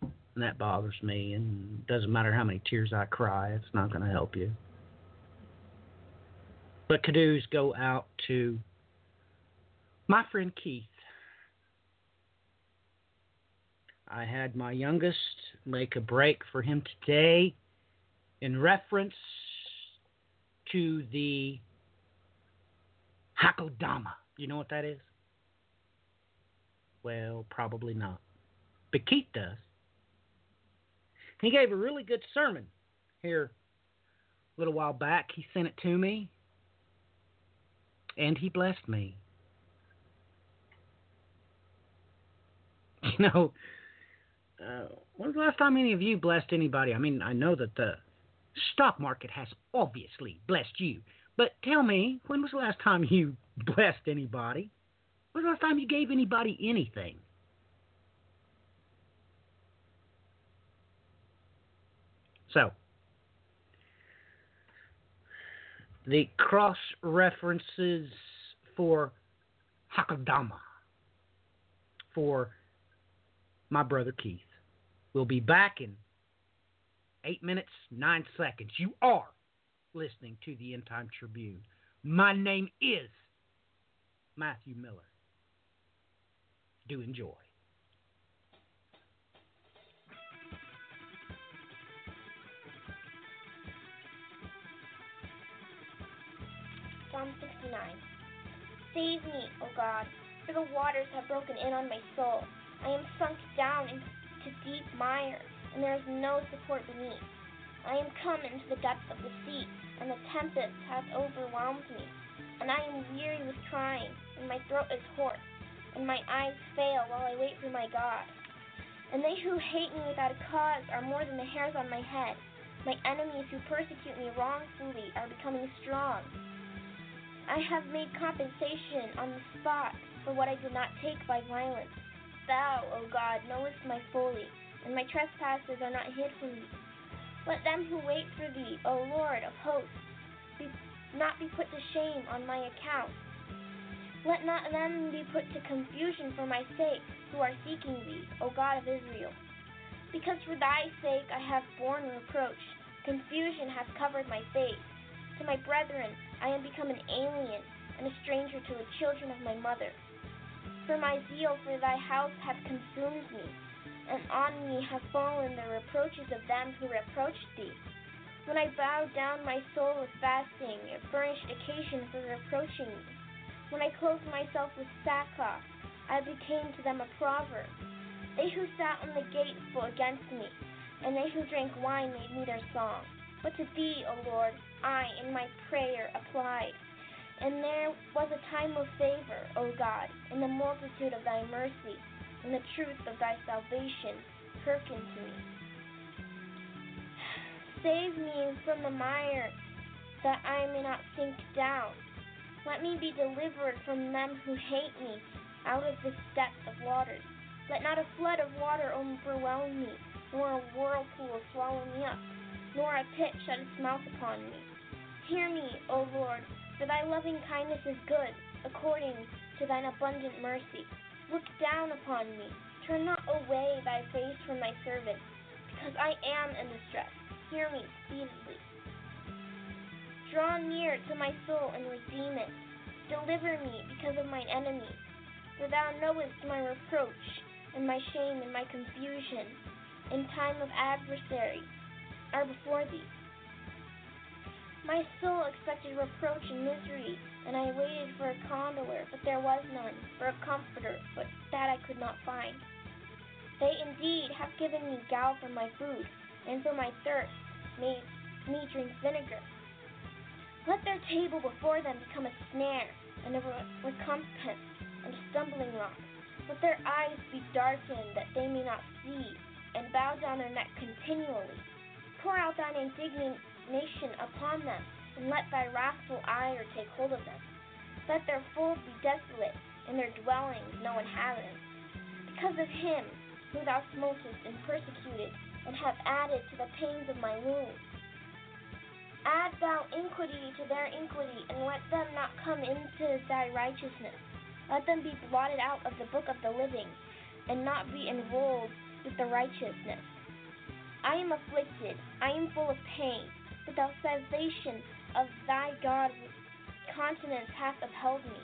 And that bothers me, and it doesn't matter how many tears I cry, it's not going to help you. But kudos go out to my friend Keith. I had my youngest make a break for him today in reference to the Hakodama. You know what that is? Well, probably not. But Keith does. He gave a really good sermon here a little while back. He sent it to me, and he blessed me. You know, when's the last time any of you blessed anybody? I mean, I know that the stock market has obviously blessed you. But tell me, when was the last time you blessed anybody? When was the last time you gave anybody anything? So, the cross references for Hakodama for my brother Keith. We'll be back in 8 minutes, 9 seconds. You are listening to the End Time Tribune. My name is Matthew Miller. Do enjoy. Psalm 69. Save me, O God, for the waters have broken in on my soul. I am sunk down into deep mire, and there is no support beneath. I am come into the depths of the sea, and the tempest hath overwhelmed me. And I am weary with crying, and my throat is hoarse, and my eyes fail while I wait for my God. And they who hate me without a cause are more than the hairs on my head. My enemies who persecute me wrongfully are becoming strong. I have made compensation on the spot for what I did not take by violence. Thou, O God, knowest my folly, and my trespasses are not hid from thee. Let them who wait for thee, O Lord of hosts, not be put to shame on my account. Let not them be put to confusion for my sake, who are seeking thee, O God of Israel. Because for thy sake I have borne reproach, confusion hath covered my face. To my brethren I am become an alien, and a stranger to the children of my mother. For my zeal for thy house hath consumed me, and on me have fallen the reproaches of them who reproached thee. When I bowed down my soul with fasting, it furnished occasion for reproaching me. When I clothed myself with sackcloth, I became to them a proverb. They who sat on the gate fought against me, and they who drank wine made me their song. But to thee, O Lord, I in my prayer applied. And there was a time of favor, O God, in the multitude of thy mercy, and the truth of thy salvation hearken to me. Save me from the mire, that I may not sink down. Let me be delivered from them who hate me, out of this depth of waters. Let not a flood of water overwhelm me, nor a whirlpool swallow me up, nor a pit shut its mouth upon me. Hear me, O Lord, for thy loving kindness is good, according to thine abundant mercy. Look down upon me. Turn not away thy face from thy servant, because I am in distress. Hear me speedily. Draw near to my soul and redeem it. Deliver me because of mine enemies, for thou knowest my reproach, and my shame and my confusion, in time of adversary, are before thee. My soul expected reproach and misery, and I waited for a condoler, but there was none, for a comforter, but that I could not find. They indeed have given me gall for my food, and for my thirst made me drink vinegar. Let their table before them become a snare, and a recompense, and a stumbling rock. Let their eyes be darkened, that they may not see, and bow down their neck continually. Pour out thine indignation upon them, and let thy wrathful ire take hold of them. Let their fold be desolate, and their dwellings no inhabitant. Because of him who thou smotest and persecuted, and have added to the pains of my wounds. Add thou iniquity to their iniquity, and let them not come into thy righteousness. Let them be blotted out of the book of the living, and not be enrolled with the righteousness. I am afflicted, I am full of pain, but the salvation of thy God with countenance hath upheld me.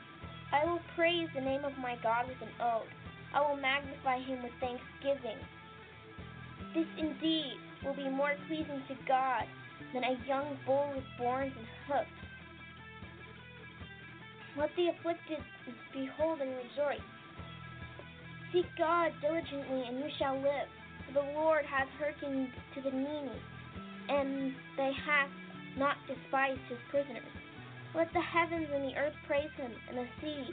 I will praise the name of my God with an ode. I will magnify him with thanksgiving. This indeed will be more pleasing to God than a young bull with horns and hoofs. Let the afflicted behold and rejoice. Seek God diligently, and you shall live. For the Lord hath hearkened to the needy, and they hath not despised his prisoners. Let the heavens and the earth praise him, and the sea,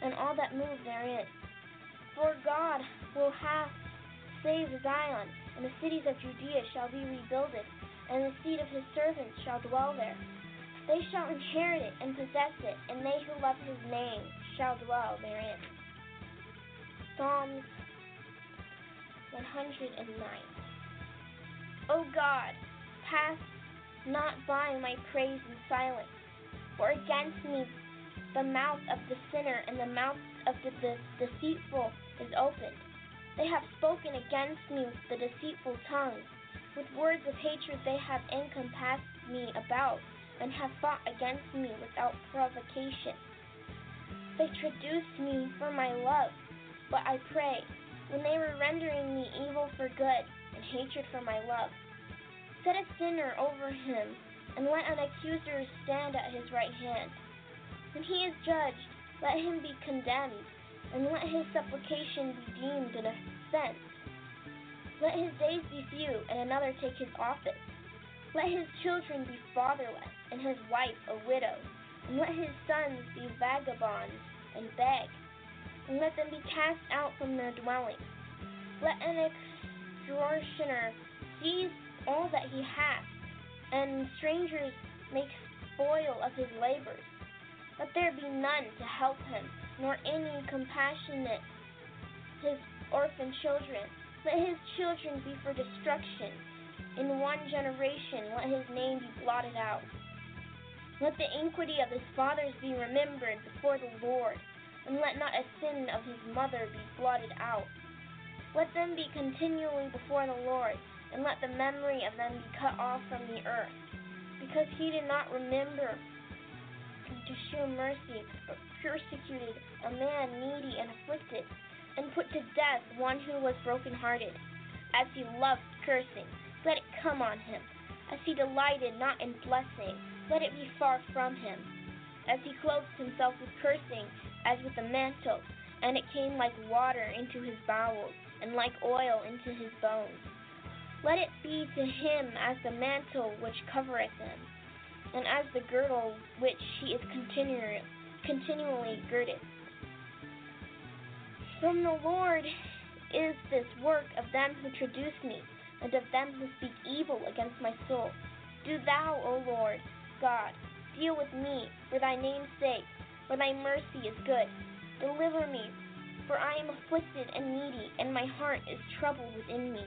and all that move therein. For God will have saved Zion, and the cities of Judea shall be rebuilded, and the seed of his servants shall dwell there. They shall inherit it and possess it, and they who love his name shall dwell therein. Psalms 109. O God, pass not by my praise in silence, for against me The mouth of the sinner and the mouth of the deceitful is opened. They have spoken against me with the deceitful tongue. With words of hatred they have encompassed me about, and have fought against me without provocation. They traduced me for my love, but I pray, when they were rendering me evil for good, and hatred for my love. Set a sinner over him, and let an accuser stand at his right hand. When he is judged, let him be condemned, and let his supplication be deemed an offense. Let his days be few, and another take his office. Let his children be fatherless, and his wife a widow. And let his sons be vagabonds, and beg. And let them be cast out from their dwelling. Let an extortioner seize all that he hath, and strangers make spoil of his labors. Let there be none to help him, nor any compassionate his orphan children. Let his children be for destruction. In one generation let his name be blotted out. Let the iniquity of his fathers be remembered before the Lord, and let not a sin of his mother be blotted out. Let them be continually before the Lord, and let the memory of them be cut off from the earth, because he did not remember to show mercy, but persecuted a man needy and afflicted, and put to death one who was brokenhearted. As he loved cursing, let it come on him. As he delighted not in blessing, let it be far from him. As he clothed himself with cursing, as with a mantle, and it came like water into his bowels, and like oil into his bones. Let it be to him as the mantle which covereth him, and as the girdle which he is continually girded. From the Lord is this work of them who traduce me, and of them who speak evil against my soul. Do thou, O Lord, God, deal with me for thy name's sake, for thy mercy is good. Deliver me, for I am afflicted and needy, and my heart is troubled within me.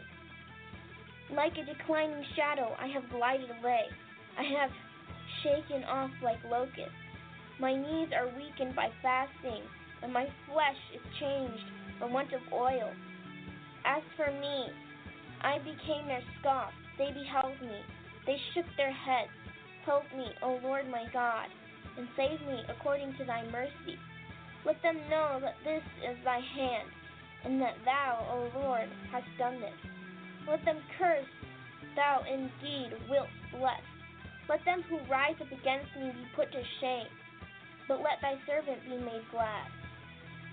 Like a declining shadow I have glided away. I have shaken off like locusts. My knees are weakened by fasting, and my flesh is changed for want of oil. As for me, I became their scoff. They beheld me. They shook their heads. Help me, O Lord my God, and save me according to thy mercy. Let them know that this is thy hand, and that thou, O Lord, hast done this. Let them curse, thou indeed wilt bless. Let them who rise up against me be put to shame, but let thy servant be made glad.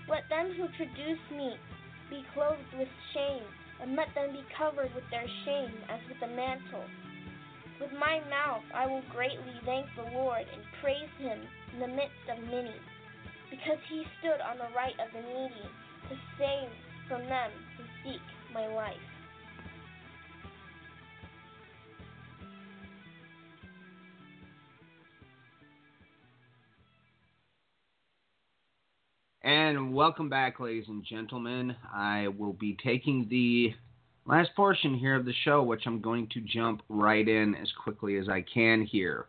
Let them who traduce me be clothed with shame, and let them be covered with their shame as with a mantle. With my mouth I will greatly thank the Lord and praise him in the midst of many, because he stood on the right of the needy to save from them who seek my life. And welcome back, ladies and gentlemen. I will be taking the last portion here of the show, which I'm going to jump right in as quickly as I can here.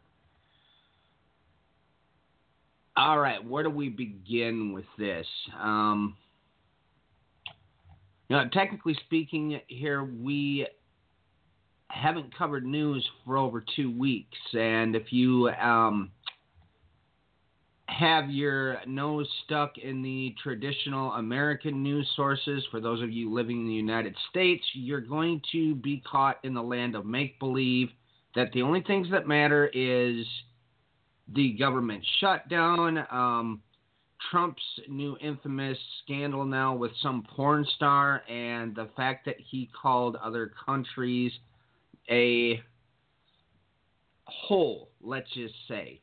All right, where do we begin with this? Technically speaking here, we haven't covered news for over 2 weeks. And if you have your nose stuck in the traditional American news sources, for those of you living in the United States, you're going to be caught in the land of make-believe that the only things that matter is the government shutdown, Trump's new infamous scandal now with some porn star, and the fact that he called other countries a whole, let's just say.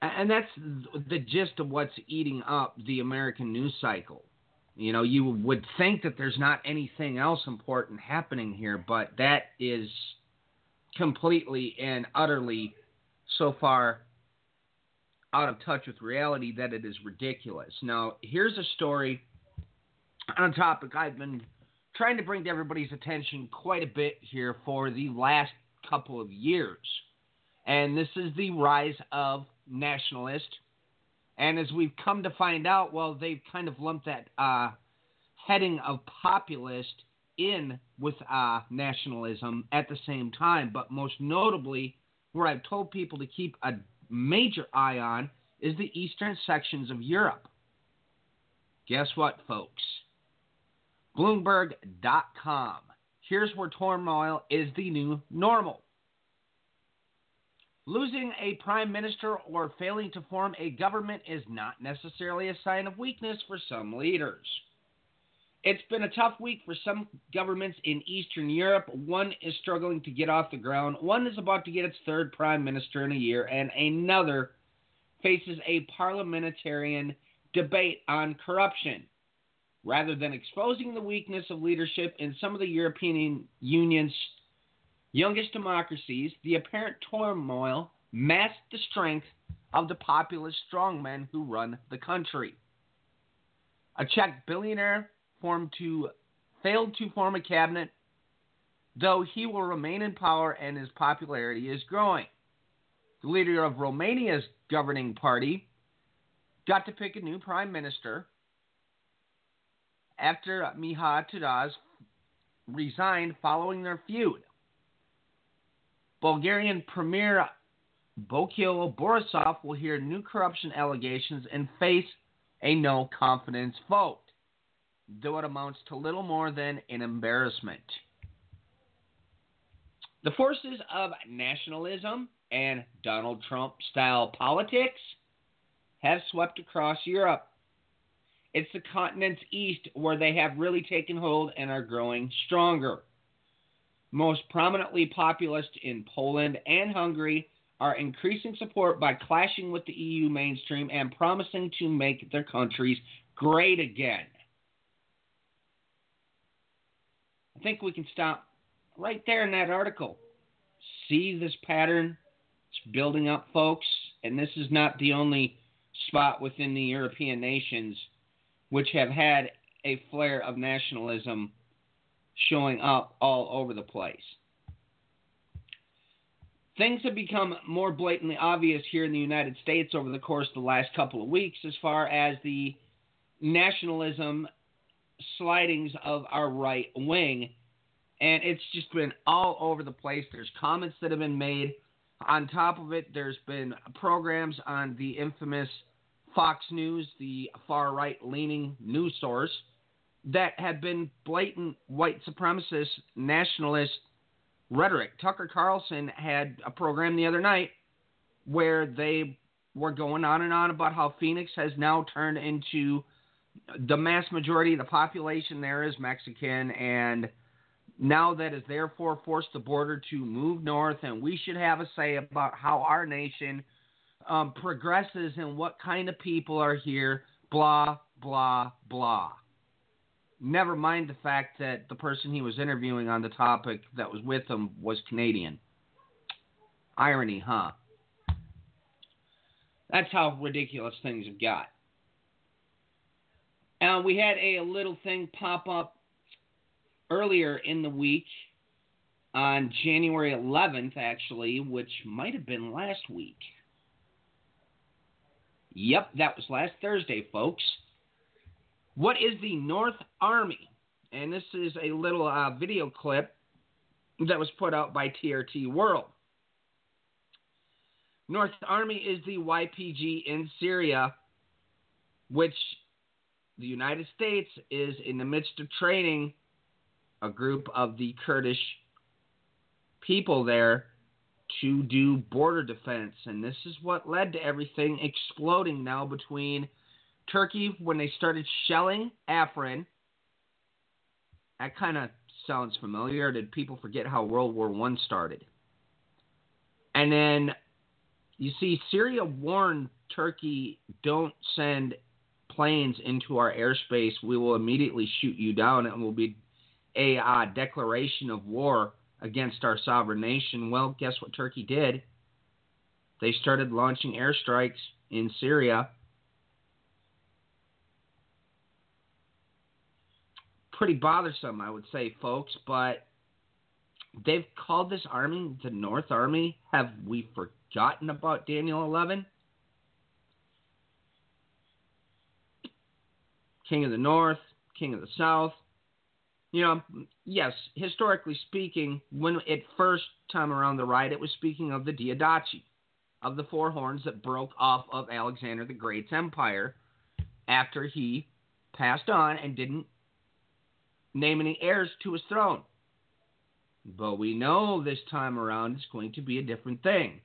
And that's the gist of what's eating up the American news cycle. You know, you would think that there's not anything else important happening here, but that is completely and utterly so far out of touch with reality that it is ridiculous. Now, here's a story on a topic I've been trying to bring to everybody's attention quite a bit here for the last couple of years. And this is the rise of nationalist And as we've come to find out, well, they've kind of lumped that heading of populist in with nationalism at the same time. But most notably, where I've told people to keep a major eye on is the eastern sections of Europe. Guess what, folks? Bloomberg.com. Here's where turmoil is the new normal. Losing a prime minister or failing to form a government is not necessarily a sign of weakness for some leaders. It's been a tough week for some governments in Eastern Europe. One is struggling to get off the ground. One is about to get its third prime minister in a year, and another faces a parliamentarian debate on corruption. Rather than exposing the weakness of leadership in some of the European Union's youngest democracies, the apparent turmoil masked the strength of the populist strongmen who run the country. A Czech billionaire failed to form a cabinet, though he will remain in power and his popularity is growing. The leader of Romania's governing party got to pick a new prime minister after Mihai Tudor resigned following their feud. Bulgarian Premier Boikilo Borisov will hear new corruption allegations and face a no-confidence vote, though it amounts to little more than an embarrassment. The forces of nationalism and Donald Trump-style politics have swept across Europe. It's the continent's east where they have really taken hold and are growing stronger. Most prominently populist in Poland and Hungary are increasing support by clashing with the EU mainstream and promising to make their countries great again. I think we can stop right there in that article. See this pattern? It's building up, folks. And this is not the only spot within the European nations which have had a flare of nationalism showing up all over the place. Things have become more blatantly obvious here in the United States over the course of the last couple of weeks as far as the nationalism slidings of our right wing, and it's just been all over the place. There's comments that have been made. On top of it, there's been programs on the infamous Fox News, the far right-leaning news source, that have been blatant white supremacist nationalist rhetoric. Tucker Carlson had a program the other night where they were going on and on about how Phoenix has now turned into the mass majority of the population there is Mexican, and now that has therefore forced the border to move north, and we should have a say about how our nation progresses and what kind of people are here, blah, blah, blah. Never mind the fact that the person he was interviewing on the topic that was with him was Canadian. Irony, huh? That's how ridiculous things have got. We had a little thing pop up earlier in the week on January 11th, actually, which might have been last week. Yep, that was last Thursday, folks. What is the North Army? And this is a little video clip that was put out by TRT World. North Army is the YPG in Syria, which the United States is in the midst of training a group of the Kurdish people there to do border defense. And this is what led to everything exploding now between Turkey when they started shelling Afrin. That kind of sounds familiar. Did people forget how World War I started? And then you see Syria warned Turkey, don't send planes into our airspace, we will immediately shoot you down. It will be a declaration of war against our sovereign nation. Well, guess what Turkey did? They started launching airstrikes in Syria. Pretty bothersome, I would say, folks, but they've called this army the North Army. Have we forgotten about Daniel 11? king of the north, king of the south. You know, yes, historically speaking, when it first time around the right, it was speaking of the Diadochi, of the four horns that broke off of Alexander the Great's empire after he passed on and didn't name any heirs to his throne. But we know this time around it's going to be a different thing.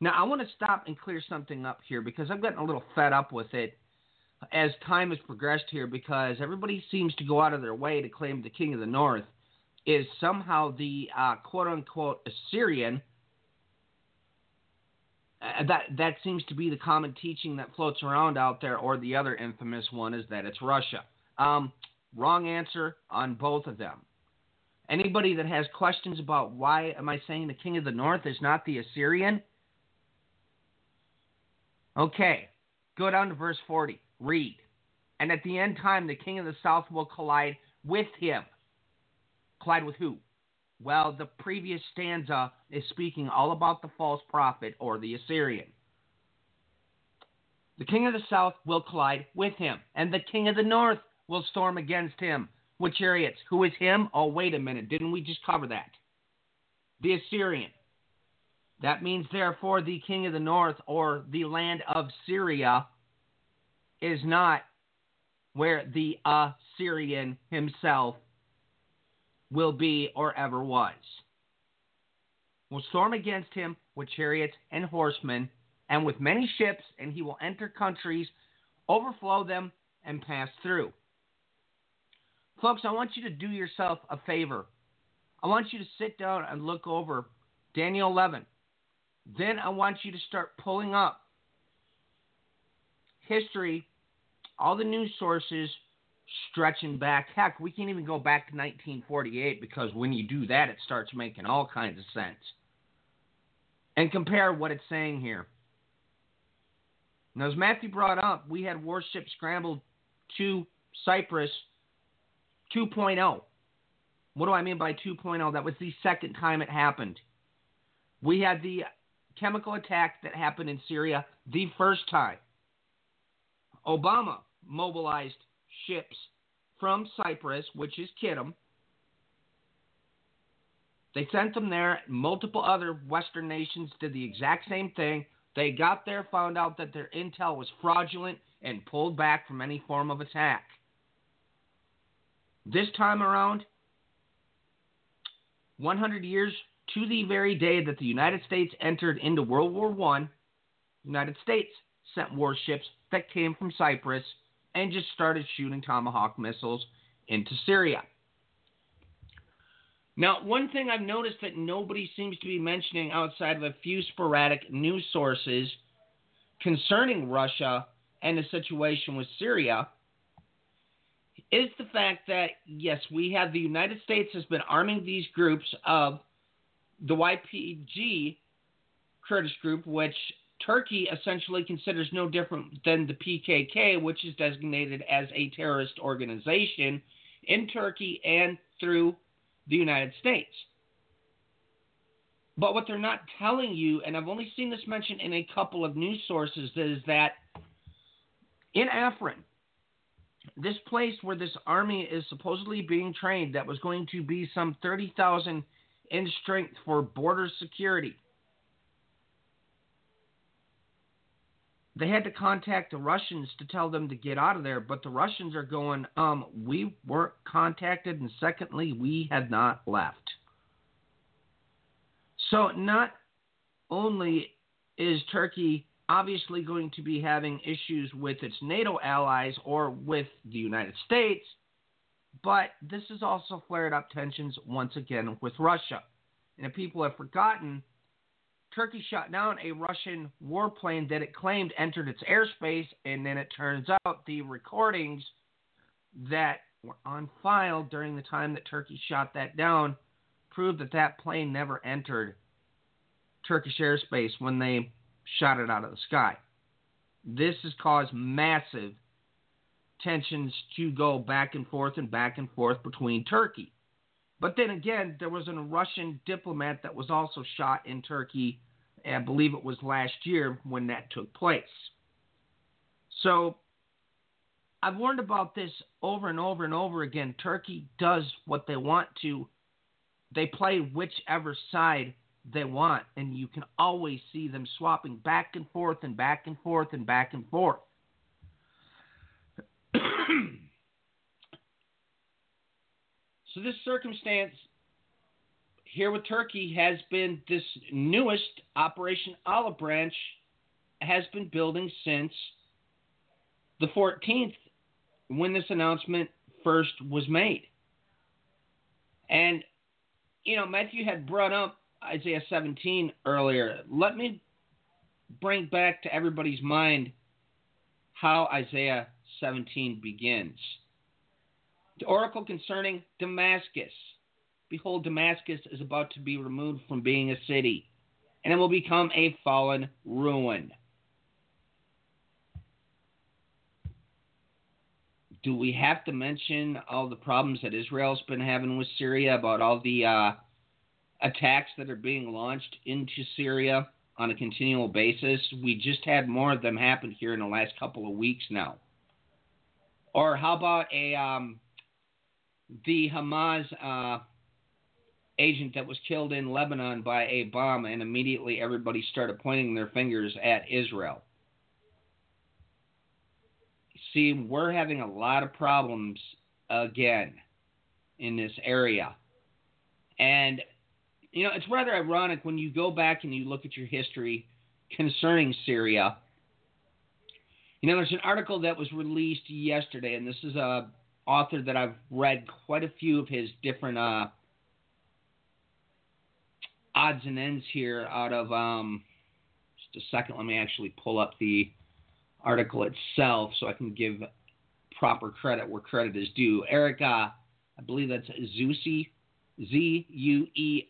Now, I want to stop and clear something up here because I've gotten a little fed up with it as time has progressed here, because everybody seems to go out of their way to claim the king of the north is somehow the quote-unquote Assyrian. That seems to be the common teaching that floats around out there, or the other infamous one is that it's Russia. Wrong answer on both of them. Anybody that has questions about why am I saying the king of the north is not the Assyrian? Okay, go down to verse 40. Read. And at the end time, the king of the south will collide with him. Collide with who? Well, the previous stanza is speaking all about the false prophet or the Assyrian. The king of the south will collide with him, and the king of the north will storm against him with chariots. Who is him? Oh, wait a minute. Didn't we just cover that? The Assyrian. That means, therefore, the king of the north, or the land of Syria, is not where the Assyrian himself will be or ever was. Will storm against him with chariots and horsemen and with many ships, and he will enter countries, overflow them, and pass through. Folks, I want you to do yourself a favor. I want you to sit down and look over Daniel 11. Then I want you to start pulling up history, all the news sources, stretching back. Heck, we can't even go back to 1948, because when you do that, it starts making all kinds of sense. And compare what it's saying here. Now, as Matthew brought up, we had warships scrambled to Cyprus 2.0. What do I mean by 2.0? That was the second time it happened. We had the chemical attack that happened in Syria the first time. Obama mobilized ships from Cyprus, which is Kittim. They sent them there. Multiple other Western nations did the exact same thing. They got there, found out that their intel was fraudulent, and pulled back from any form of attack. This time around, 100 years to the very day that the United States entered into World War I, the United States sent warships that came from Cyprus and just started shooting Tomahawk missiles into Syria. Now, one thing I've noticed that nobody seems to be mentioning outside of a few sporadic news sources concerning Russia and the situation with Syria is the fact that, yes, we have the United States has been arming these groups of the YPG Kurdish group, which Turkey essentially considers no different than the PKK, which is designated as a terrorist organization in Turkey and through the United States. But what they're not telling you, and I've only seen this mentioned in a couple of news sources, is that in Afrin, this place where this army is supposedly being trained, that was going to be some 30,000 in strength for border security, they had to contact the Russians to tell them to get out of there, but the Russians are going, we weren't contacted, and secondly, we had not left. So not only is Turkey obviously going to be having issues with its NATO allies or with the United States, but this has also flared up tensions once again with Russia. And if people have forgotten, Turkey shot down a Russian warplane that it claimed entered its airspace, and then it turns out the recordings that were on file during the time that Turkey shot that down proved that that plane never entered Turkish airspace when they shot it out of the sky. This has caused massive tensions to go back and forth between Turkey. But then again, there was a Russian diplomat that was also shot in Turkey, I believe it was last year when that took place. So I've warned about this over and over and over again. Turkey does what they want to. They play whichever side they want, and you can always see them swapping back and forth and back and forth and back and forth. So this circumstance here with Turkey has been this newest Operation Olive Branch has been building since the 14th, when this announcement first was made. And, you know, Matthew had brought up Isaiah 17 earlier. Let me bring back to everybody's mind how Isaiah 17 begins. The oracle concerning Damascus. Behold, Damascus is about to be removed from being a city, and it will become a fallen ruin. Do we have to mention all the problems that Israel's been having with Syria, about all the attacks that are being launched into Syria on a continual basis? We just had more of them happen here in the last couple of weeks now. Or how about the Hamas agent that was killed in Lebanon by a bomb, and immediately everybody started pointing their fingers at Israel? See, we're having a lot of problems again in this area. And, you know, it's rather ironic when you go back and you look at your history concerning Syria. You know, there's an article that was released yesterday, and this is a author that I've read quite a few of his different odds and ends here out of, just a second, let me actually pull up the article itself so I can give proper credit where credit is due. Erica, I believe that's Azusi, Zuesse.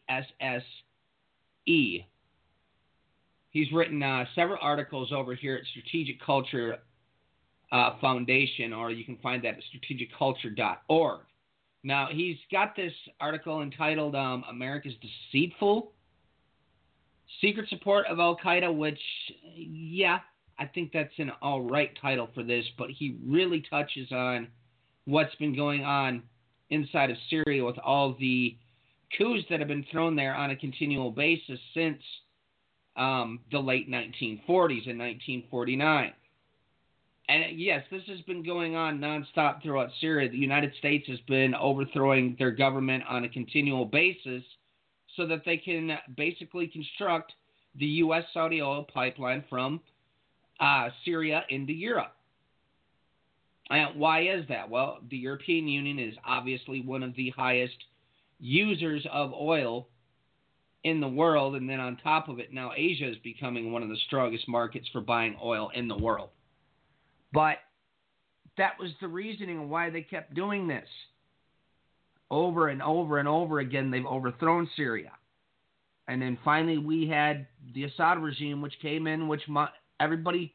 He's written several articles over here at Strategic Culture Foundation, or you can find that at strategicculture.org. Now, he's got this article entitled America's Deceitful Secret Support of Al-Qaeda, which, yeah, I think that's an all right title for this, but he really touches on what's been going on inside of Syria with all the coups that have been thrown there on a continual basis since the late 1940s and 1949. And yes, this has been going on nonstop throughout Syria. The United States has been overthrowing their government on a continual basis so that they can basically construct the U.S.-Saudi oil pipeline from Syria into Europe. And why is that? Well, the European Union is obviously one of the highest users of oil in the world, and then on top of it, now Asia is becoming one of the strongest markets for buying oil in the world. But that was the reasoning why they kept doing this. Over and over and over again, they've overthrown Syria. And then finally we had the Assad regime, which came in, which everybody,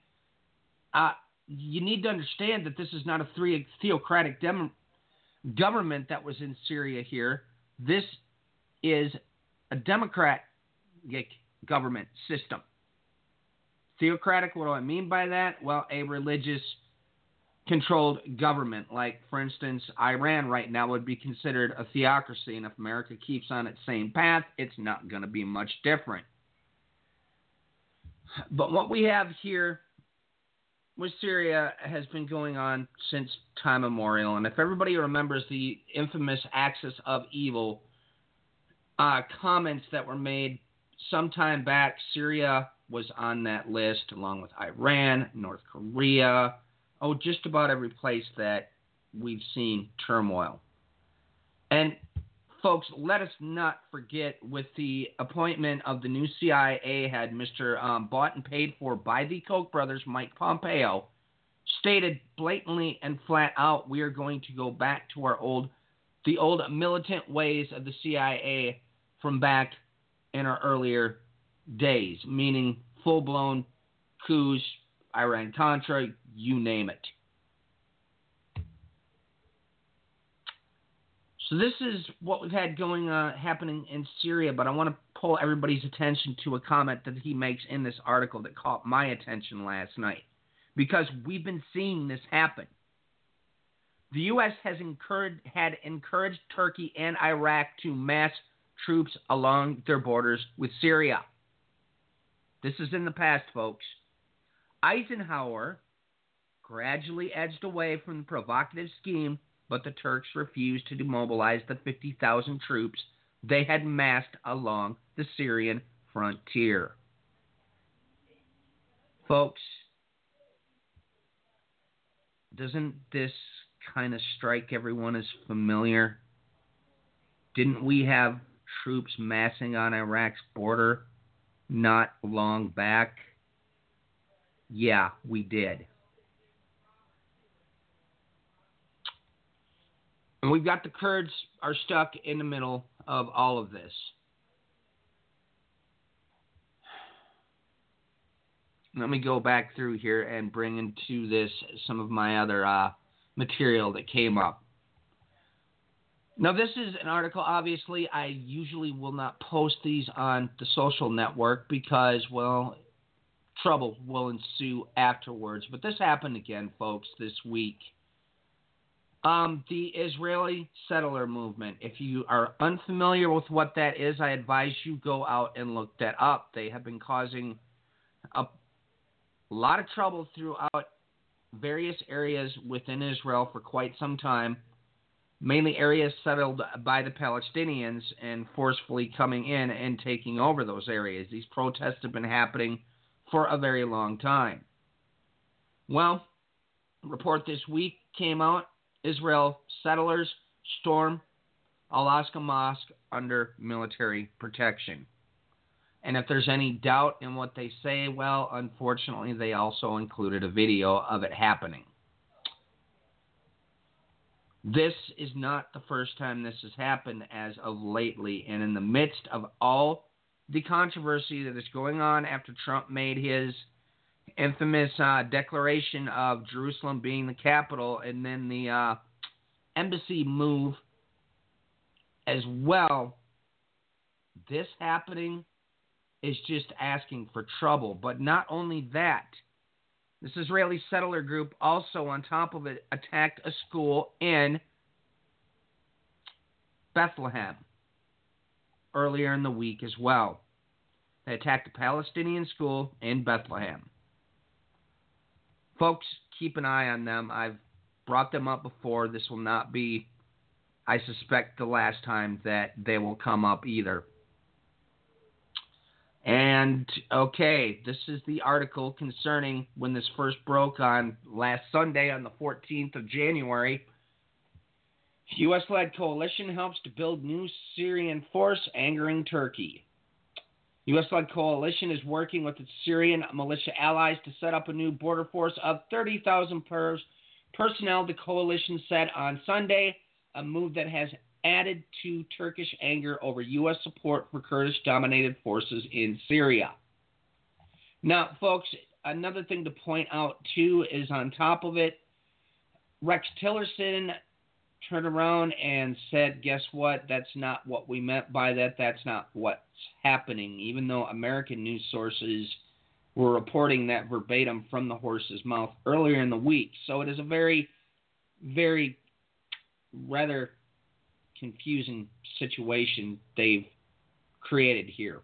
you need to understand that this is not a theocratic government that was in Syria here. This is a democratic government system. Theocratic, what do I mean by that? Well, a religious-controlled government. Like, for instance, Iran right now would be considered a theocracy, and if America keeps on its same path, it's not going to be much different. But what we have here with Syria has been going on since time immemorial. And if everybody remembers the infamous Axis of Evil comments that were made some time back, Syria was on that list, along with Iran, North Korea, just about every place that we've seen turmoil. And folks, let us not forget with the appointment of the new CIA head, Mr. Bought and paid for by the Koch brothers, Mike Pompeo, stated blatantly and flat out, we are going to go back to our old militant ways of the CIA from back in our earlier days, meaning full-blown coups, Iran-Contra, you name it. So this is what we've had going happening in Syria, but I want to pull everybody's attention to a comment that he makes in this article that caught my attention last night, because we've been seeing this happen. The U.S. had encouraged Turkey and Iraq to mass troops along their borders with Syria. This is in the past, folks. Eisenhower gradually edged away from the provocative scheme, but the Turks refused to demobilize the 50,000 troops they had massed along the Syrian frontier. Folks, doesn't this kind of strike everyone as familiar? Didn't we have troops massing on Iraq's border not long back? Yeah, we did. And we've got the Kurds are stuck in the middle of all of this. Let me go back through here and bring into this some of my other material that came up. Now, this is an article, obviously, I usually will not post these on the social network because, well, trouble will ensue afterwards. But this happened again, folks, this week. The Israeli settler movement. If you are unfamiliar with what that is, I advise you go out and look that up. They have been causing a lot of trouble throughout various areas within Israel for quite some time, mainly areas settled by the Palestinians and forcefully coming in and taking over those areas. These protests have been happening for a very long time. Well, a report this week came out. Israel settlers storm Al-Aqsa Mosque under military protection. And if there's any doubt in what they say, well, unfortunately, they also included a video of it happening. This is not the first time this has happened as of lately. And in the midst of all the controversy that is going on after Trump made his infamous declaration of Jerusalem being the capital, and then the embassy move as well. This happening is just asking for trouble. But not only that, this Israeli settler group also, on top of it, attacked a school in Bethlehem earlier in the week as well. They attacked a Palestinian school in Bethlehem. Folks, keep an eye on them. I've brought them up before. This will not be, I suspect, the last time that they will come up either. And, okay, this is the article concerning when this first broke on last Sunday on the 14th of January. U.S.-led coalition helps to build new Syrian force angering Turkey. U.S.-led coalition is working with its Syrian militia allies to set up a new border force of 30,000 personnel, the coalition said on Sunday, a move that has added to Turkish anger over U.S. support for Kurdish-dominated forces in Syria. Now, folks, another thing to point out, too, is on top of it, Rex Tillerson turned around and said, guess what? That's not what we meant by that. That's not what's happening, even though American news sources were reporting that verbatim from the horse's mouth earlier in the week. So it is a very, very rather confusing situation they've created here.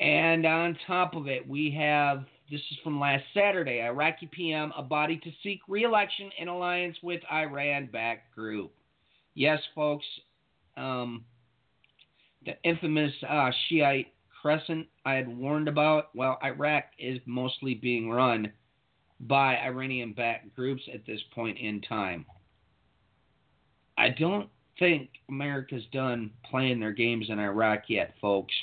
And on top of it, we have... This is from last Saturday. Iraqi PM, a body to seek re-election in alliance with Iran-backed group. Yes, folks, the infamous Shiite crescent I had warned about. Well, Iraq is mostly being run by Iranian-backed groups at this point in time. I don't think America's done playing their games in Iraq yet, folks.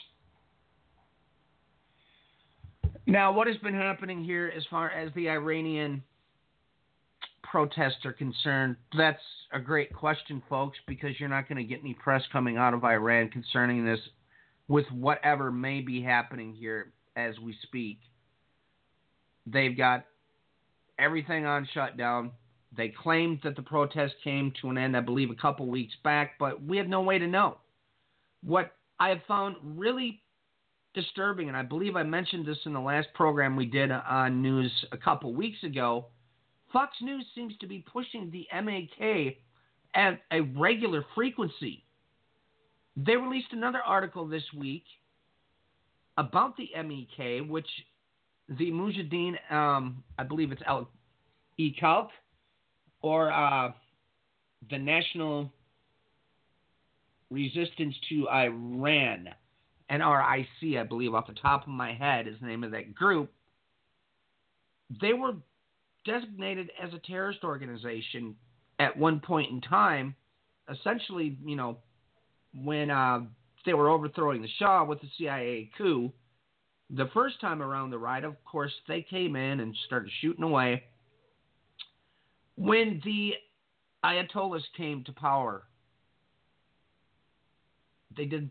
Now, what has been happening here as far as the Iranian protests are concerned, that's a great question, folks, because you're not going to get any press coming out of Iran concerning this with whatever may be happening here as we speak. They've got everything on shutdown. They claimed that the protest came to an end, I believe, a couple weeks back, but we have no way to know. What I have found really disturbing, and I believe I mentioned this in the last program we did on news a couple weeks ago, Fox News seems to be pushing the MEK at a regular frequency. They released another article this week about the MEK, which the Mujahideen, I believe it's Al-E-Khalq, or the National Resistance to Iran, NRIC, I believe, off the top of my head is the name of that group. They were designated as a terrorist organization at one point in time, essentially, you know, when they were overthrowing the Shah with the CIA coup. The first time around the ride, of course, they came in and started shooting away. When the Ayatollahs came to power, they did the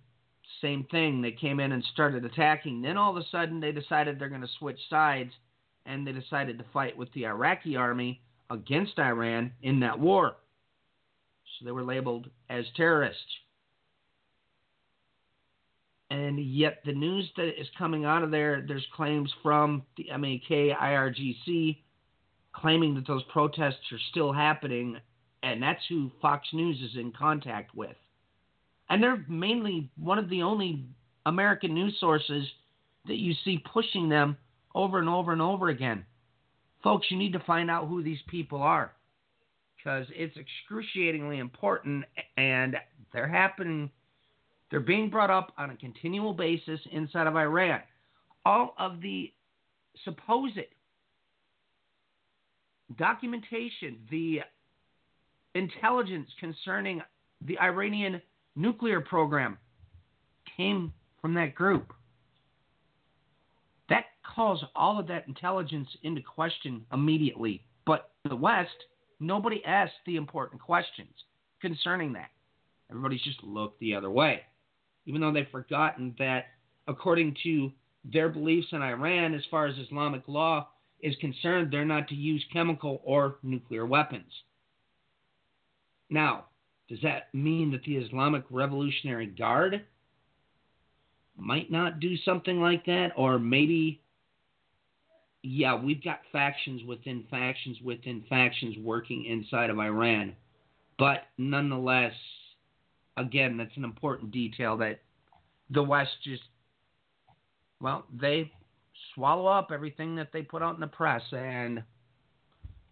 same thing. They came in and started attacking. Then all of a sudden they decided they're going to switch sides, and they decided to fight with the Iraqi army against Iran in that war. So they were labeled as terrorists. And yet the news that is coming out of there, there's claims from the MEK, IRGC, claiming that those protests are still happening, and that's who Fox News is in contact with. And they're mainly one of the only American news sources that you see pushing them over and over and over again. Folks, you need to find out who these people are, because it's excruciatingly important, and they're happening. They're being brought up on a continual basis inside of Iran. All of the supposed documentation, the intelligence concerning the Iranian nuclear program came from that group. That calls all of that intelligence into question immediately. But in the West, nobody asked the important questions concerning that. Everybody's just looked the other way, even though they've forgotten that according to their beliefs in Iran, as far as Islamic law is concerned, they're not to use chemical or nuclear weapons. Now, does that mean that the Islamic Revolutionary Guard might not do something like that? Or maybe, yeah, we've got factions within factions within factions working inside of Iran. But nonetheless, again, that's an important detail that the West just, well, they swallow up everything that they put out in the press, and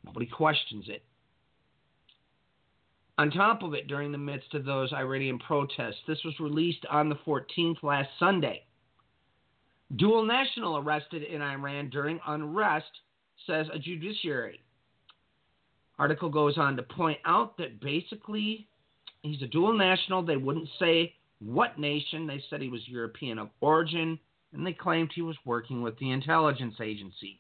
nobody questions it. On top of it, during the midst of those Iranian protests, this was released on the 14th, last Sunday. Dual national arrested in Iran during unrest, says a judiciary. Article goes on to point out that basically he's a dual national. They wouldn't say what nation. They said he was European of origin, and they claimed he was working with the intelligence agencies.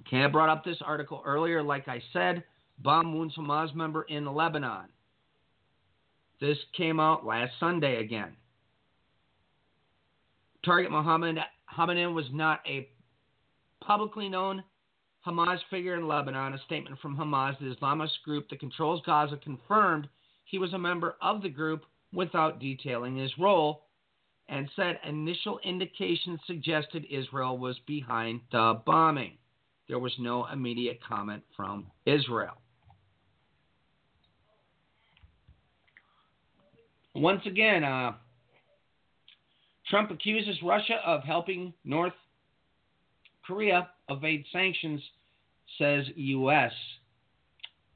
Okay, I brought up this article earlier. Like I said, bomb wounds Hamas member in Lebanon. This came out last Sunday again. Target Mohammed Hamdan was not a publicly known Hamas figure in Lebanon. A statement from Hamas, the Islamist group that controls Gaza, confirmed he was a member of the group without detailing his role, and said initial indications suggested Israel was behind the bombing. There was no immediate comment from Israel. Once again, Trump accuses Russia of helping North Korea evade sanctions, says U.S.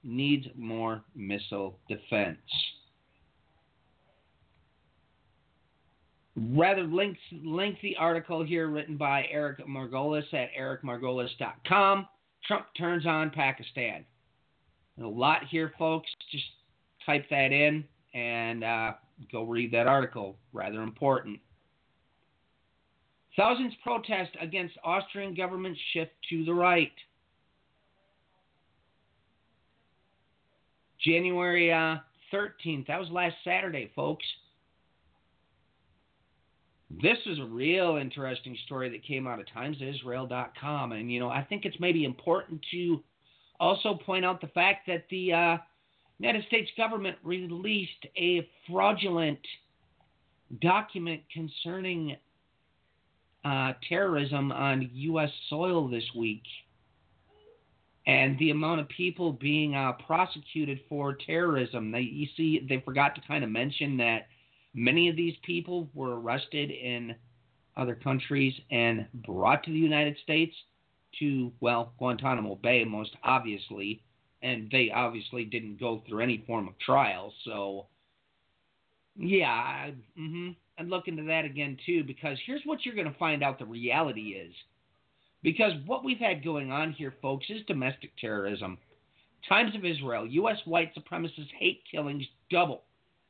needs more missile defense. Rather lengthy article here written by Eric Margolis at ericmargolis.com. Trump turns on Pakistan. A lot here, folks. Just type that in and go read that article. Rather important. Thousands protest against Austrian government shift to the right. January 13th. That was last Saturday, folks. This is a real interesting story that came out of timesofisrael.com. And, you know, I think it's maybe important to also point out the fact that the United States government released a fraudulent document concerning terrorism on U.S. soil this week. And the amount of people being prosecuted for terrorism, they forgot to kind of mention that many of these people were arrested in other countries and brought to the United States to, well, Guantanamo Bay, most obviously. And they obviously didn't go through any form of trial. So, yeah, I'd look into that again, too, because here's what you're going to find out the reality is. Because what we've had going on here, folks, is domestic terrorism. Times of Israel, U.S. white supremacist hate killings double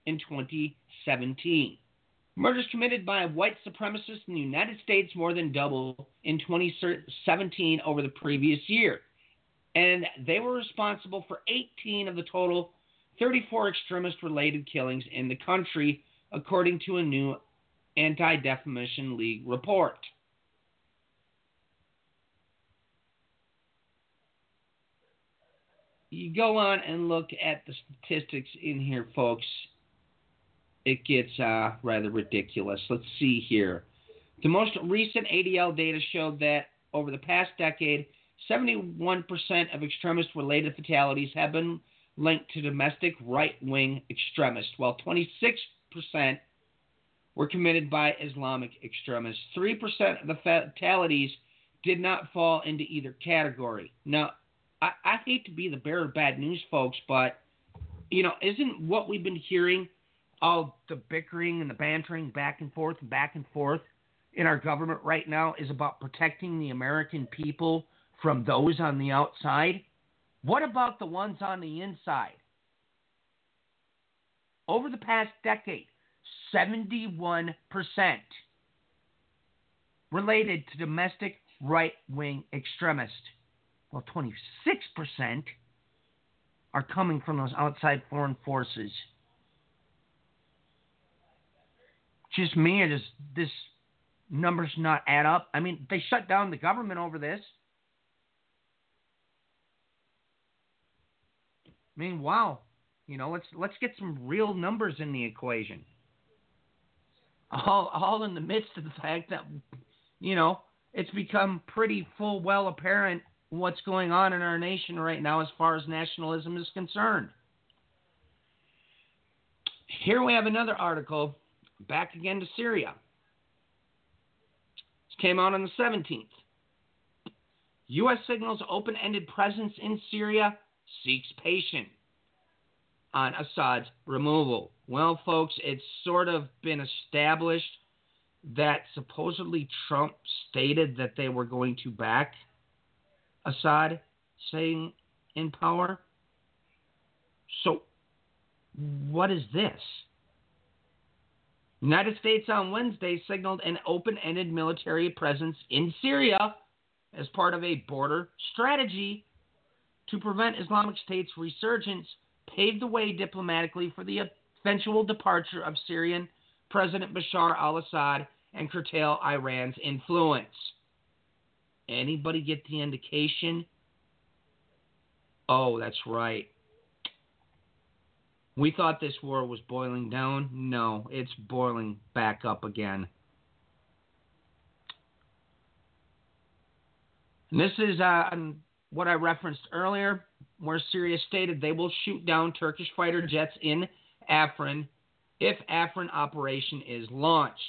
in 2017. Murders committed by white supremacists in the United States more than double in 2017 over the previous year. And they were responsible for 18 of the total 34 extremist-related killings in the country, according to a new Anti-Defamation League report. You go on and look at the statistics in here, folks. It gets rather ridiculous. Let's see here. The most recent ADL data showed that over the past decade, 71% of extremist-related fatalities have been linked to domestic right-wing extremists, while 26% were committed by Islamic extremists. 3% of the fatalities did not fall into either category. Now, I hate to be the bearer of bad news, folks, but, you know, isn't what we've been hearing, all the bickering and the bantering back and forth in our government right now is about protecting the American people from those on the outside? What about the ones on the inside? Over the past decade, 71% related to domestic right-wing extremists. Well, 26% are coming from those outside foreign forces. Just me, or does this numbers not add up? I mean, they shut down the government over this. I mean, wow. You know, let's get some real numbers in the equation. All in the midst of the fact that, you know, it's become pretty full well apparent what's going on in our nation right now as far as nationalism is concerned. Here we have another article, back again to Syria. This came out on the 17th. U.S. signals open-ended presence in Syria, seeks patience on Assad's removal. Well, folks, it's sort of been established that supposedly Trump stated that they were going to back Assad staying in power. So, what is this? United States on Wednesday signaled an open-ended military presence in Syria as part of a border strategy to prevent Islamic State's resurgence, paved the way diplomatically for the eventual departure of Syrian President Bashar al-Assad and curtail Iran's influence. Anybody get the indication? Oh, that's right. We thought this war was boiling down. No, it's boiling back up again. And this is what I referenced earlier, where Syria stated they will shoot down Turkish fighter jets in Afrin if Afrin operation is launched.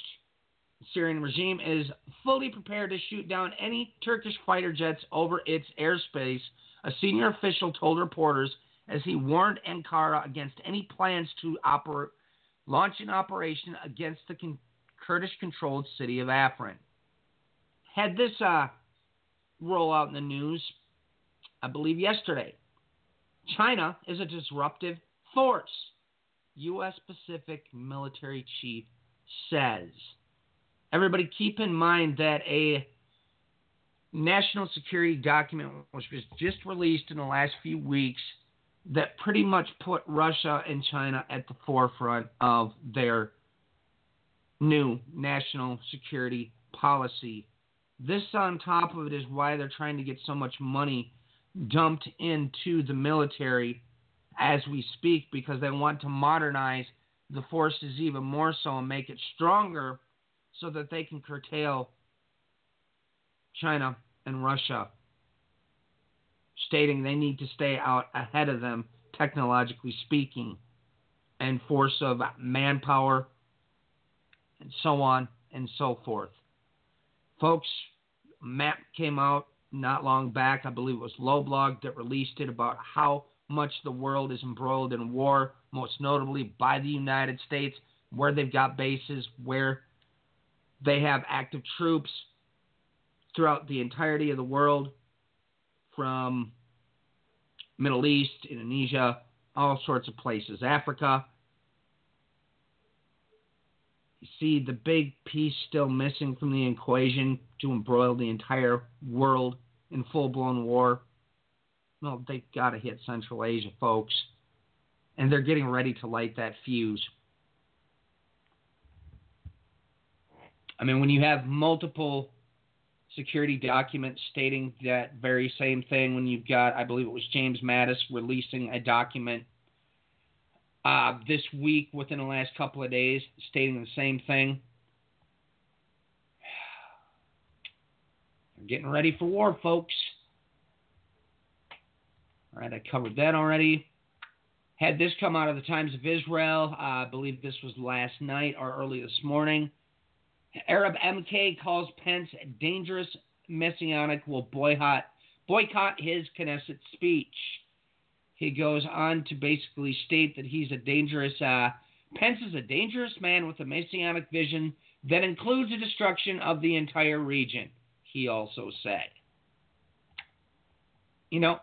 The Syrian regime is fully prepared to shoot down any Turkish fighter jets over its airspace, a senior official told reporters as he warned Ankara against any plans to launch an operation against the Kurdish-controlled city of Afrin. Had this roll out in the news, I believe yesterday. China is a disruptive force, U.S. Pacific military chief says. Everybody keep in mind that a national security document, which was just released in the last few weeks, that pretty much put Russia and China at the forefront of their new national security policy. This on top of it is why they're trying to get so much money dumped into the military as we speak, because they want to modernize the forces even more so and make it stronger, so that they can curtail China and Russia. stating they need to stay out ahead of them, technologically speaking, and force of manpower, and so on and so forth. Folks, a map came out not long back, I believe it was Loblog that released it, about how much the world is embroiled in war, most notably by the United States, where they've got bases, where they have active troops throughout the entirety of the world, from Middle East, Indonesia, all sorts of places, Africa. You see the big piece still missing from the equation to embroil the entire world in full-blown war. Well, they've got to hit Central Asia, folks. And they're getting ready to light that fuse. I mean, when you have multiple security documents stating that very same thing, when you've got, I believe it was James Mattis releasing a document this week within the last couple of days stating the same thing. They're getting ready for war, folks. All right, I covered that already. Had this come out of the Times of Israel, I believe this was last night or early this morning. Arab MEK calls Pence dangerous. Messianic will boycott his Knesset speech. He goes on to basically state that he's a dangerous, Pence is a dangerous man with a messianic vision that includes the destruction of the entire region, he also said. You know,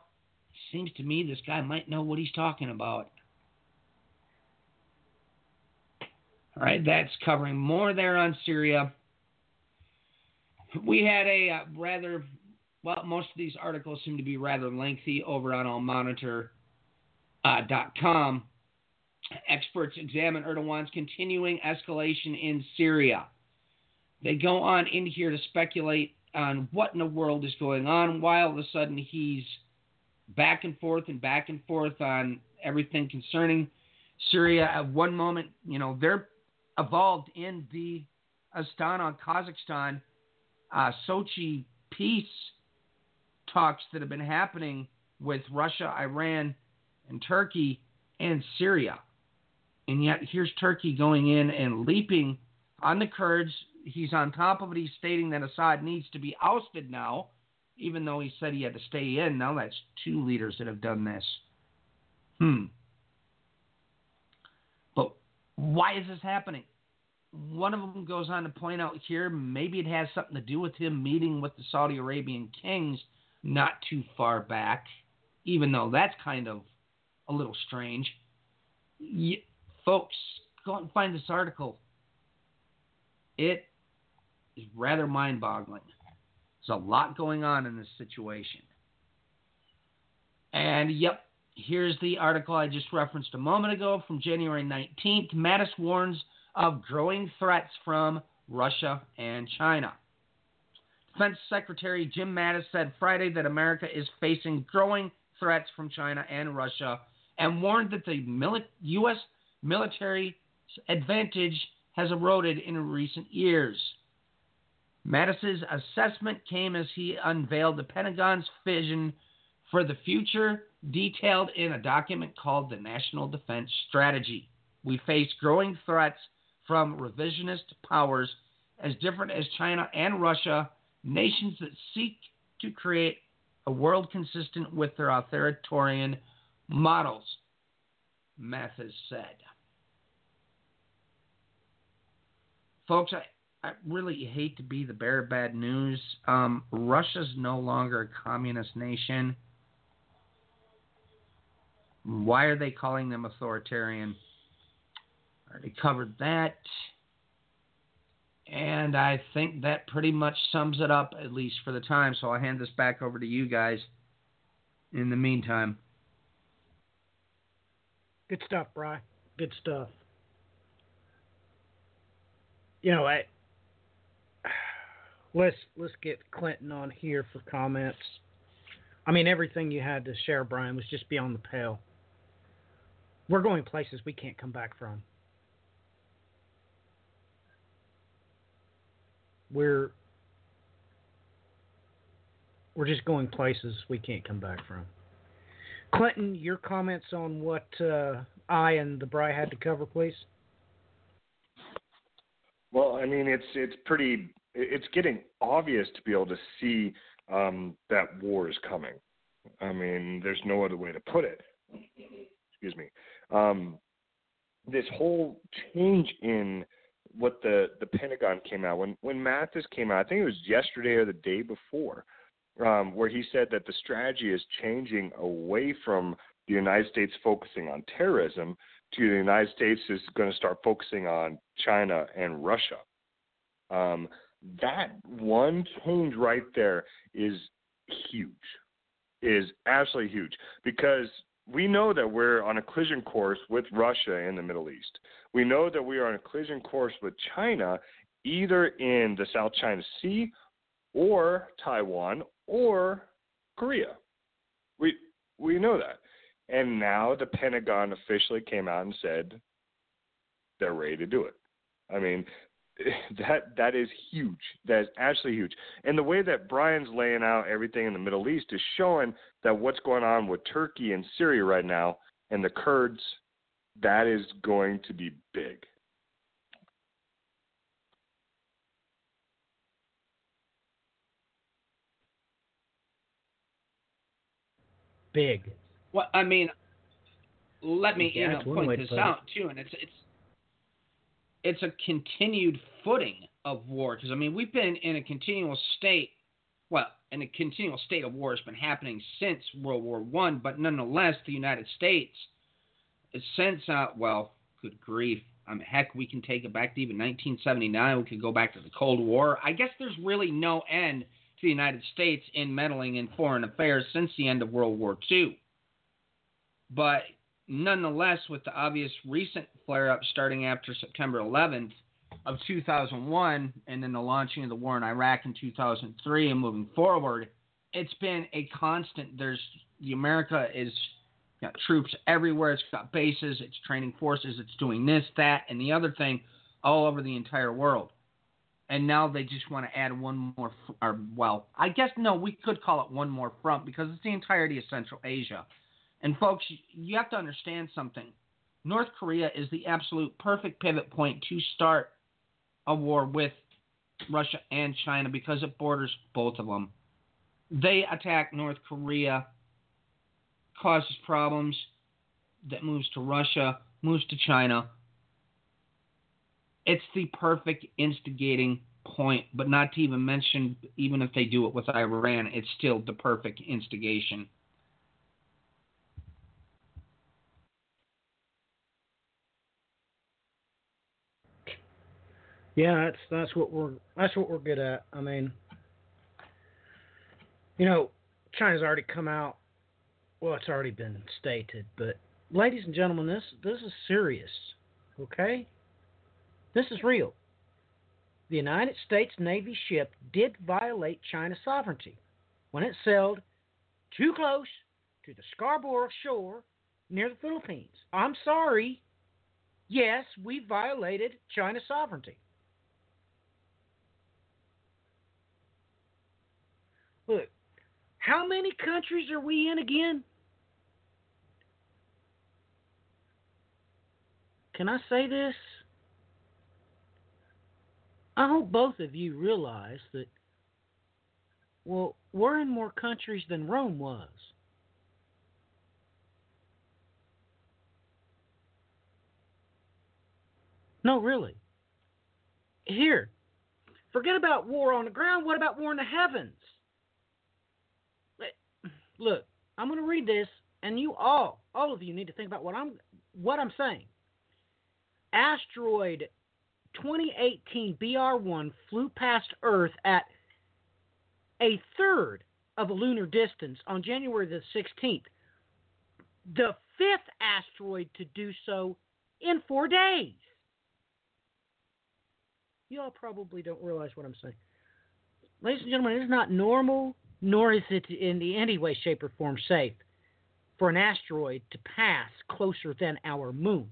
seems to me this guy might know what he's talking about. All right, that's covering more there on Syria. We had a rather, well, most of these articles seem to be rather lengthy over on allmonitor.com. Experts examine Erdogan's continuing escalation in Syria. They go on in here to speculate on what in the world is going on, why all of a sudden he's back and forth and back and forth on everything concerning Syria. At one moment, you know, they're involved in the Astana, Kazakhstan, Sochi peace talks that have been happening with Russia, Iran, and Turkey and Syria. And yet here's Turkey going in and leaping on the Kurds. He's on top of it. He's stating that Assad needs to be ousted now, even though he said he had to stay in. Now that's two leaders that have done this. Why is this happening? One of them goes on to point out here, maybe it has something to do with him meeting with the Saudi Arabian kings not too far back, even though that's kind of a little strange. Yeah, folks, go out and find this article. It is rather mind-boggling. There's a lot going on in this situation. And, yep. Here's the article I just referenced a moment ago from January 19th. Mattis warns of growing threats from Russia and China. Defense Secretary Jim Mattis said Friday that America is facing growing threats from China and Russia and warned that the U.S. military's advantage has eroded in recent years. Mattis's assessment came as he unveiled the Pentagon's vision for the future, detailed in a document called the National Defense Strategy. We face growing threats from revisionist powers as different as China and Russia, nations that seek to create a world consistent with their authoritarian models, Mathis said. Folks, I really hate to be the bearer of bad news. Russia's no longer a communist nation. Why are they calling them authoritarian? I already covered that. And I think that pretty much sums it up, at least for the time. So I'll hand this back over to you guys in the meantime. Good stuff, Brian. Good stuff. You know, let's get Clinton on here for comments. I mean, everything you had to share, Brian, was just beyond the pale. We're going places we can't come back from. We're just going places we can't come back from. Clinton, your comments on what I and the Bri had to cover, please? Well, I mean, it's getting obvious to be able to see that war is coming. I mean, there's no other way to put it. Excuse me. This whole change in what the Pentagon came out, when Mattis came out, I think it was yesterday or the day before, where he said that the strategy is changing away from the United States focusing on terrorism to the United States is going to start focusing on China and Russia. That one change right there is huge, is absolutely huge, because we know that we're on a collision course with Russia and the Middle East. We know that we are on a collision course with China, either in the South China Sea or Taiwan or Korea. We know that. And now the Pentagon officially came out and said they're ready to do it. I mean, that is huge. That is absolutely huge. And the way that Brian's laying out everything in the Middle East is showing that what's going on with Turkey and Syria right now and the Kurds, that is going to be big. Big. Well, I mean, let me point this out too, and it's a continued footing of war, because I mean we've been in a continual state. Well, and a continual state of war has been happening since World War I, but nonetheless, the United States since good grief, I mean, heck, we can take it back to even 1979. We could go back to the Cold War. I guess there's really no end to the United States in meddling in foreign affairs since the end of World War II. But nonetheless, with the obvious recent flare-up starting after September 11th of 2001 and then the launching of the war in Iraq in 2003 and moving forward, it's been a constant. America is got troops everywhere. It's got bases. It's training forces. It's doing this, that, and the other thing all over the entire world. And now they just want to add one more – or well, I guess, no, we could call it one more front, because it's the entirety of Central Asia. And, folks, you have to understand something. North Korea is the absolute perfect pivot point to start a war with Russia and China, because it borders both of them. They attack North Korea, causes problems, that moves to Russia, moves to China. It's the perfect instigating point, but not to even mention, even if they do it with Iran, it's still the perfect instigation. Yeah, that's what we're good at. I mean, China's already come out. Well, it's already been stated, but ladies and gentlemen, this is serious, okay? This is real. The United States Navy ship did violate China's sovereignty when it sailed too close to the Scarborough shore near the Philippines. I'm sorry. Yes, we violated China's sovereignty. Look, how many countries are we in again? Can I say this? I hope both of you realize that, well, we're in more countries than Rome was. No, really. Here, forget about war on the ground. What about war in the heavens? Look, I'm going to read this, and you all of you need to think about what I'm saying. Asteroid 2018 BR1 flew past Earth at a third of a lunar distance on January the 16th, the fifth asteroid to do so in 4 days. You all probably don't realize what I'm saying. Ladies and gentlemen, it is not normal, nor is it in any way, shape, or form safe for an asteroid to pass closer than our moon.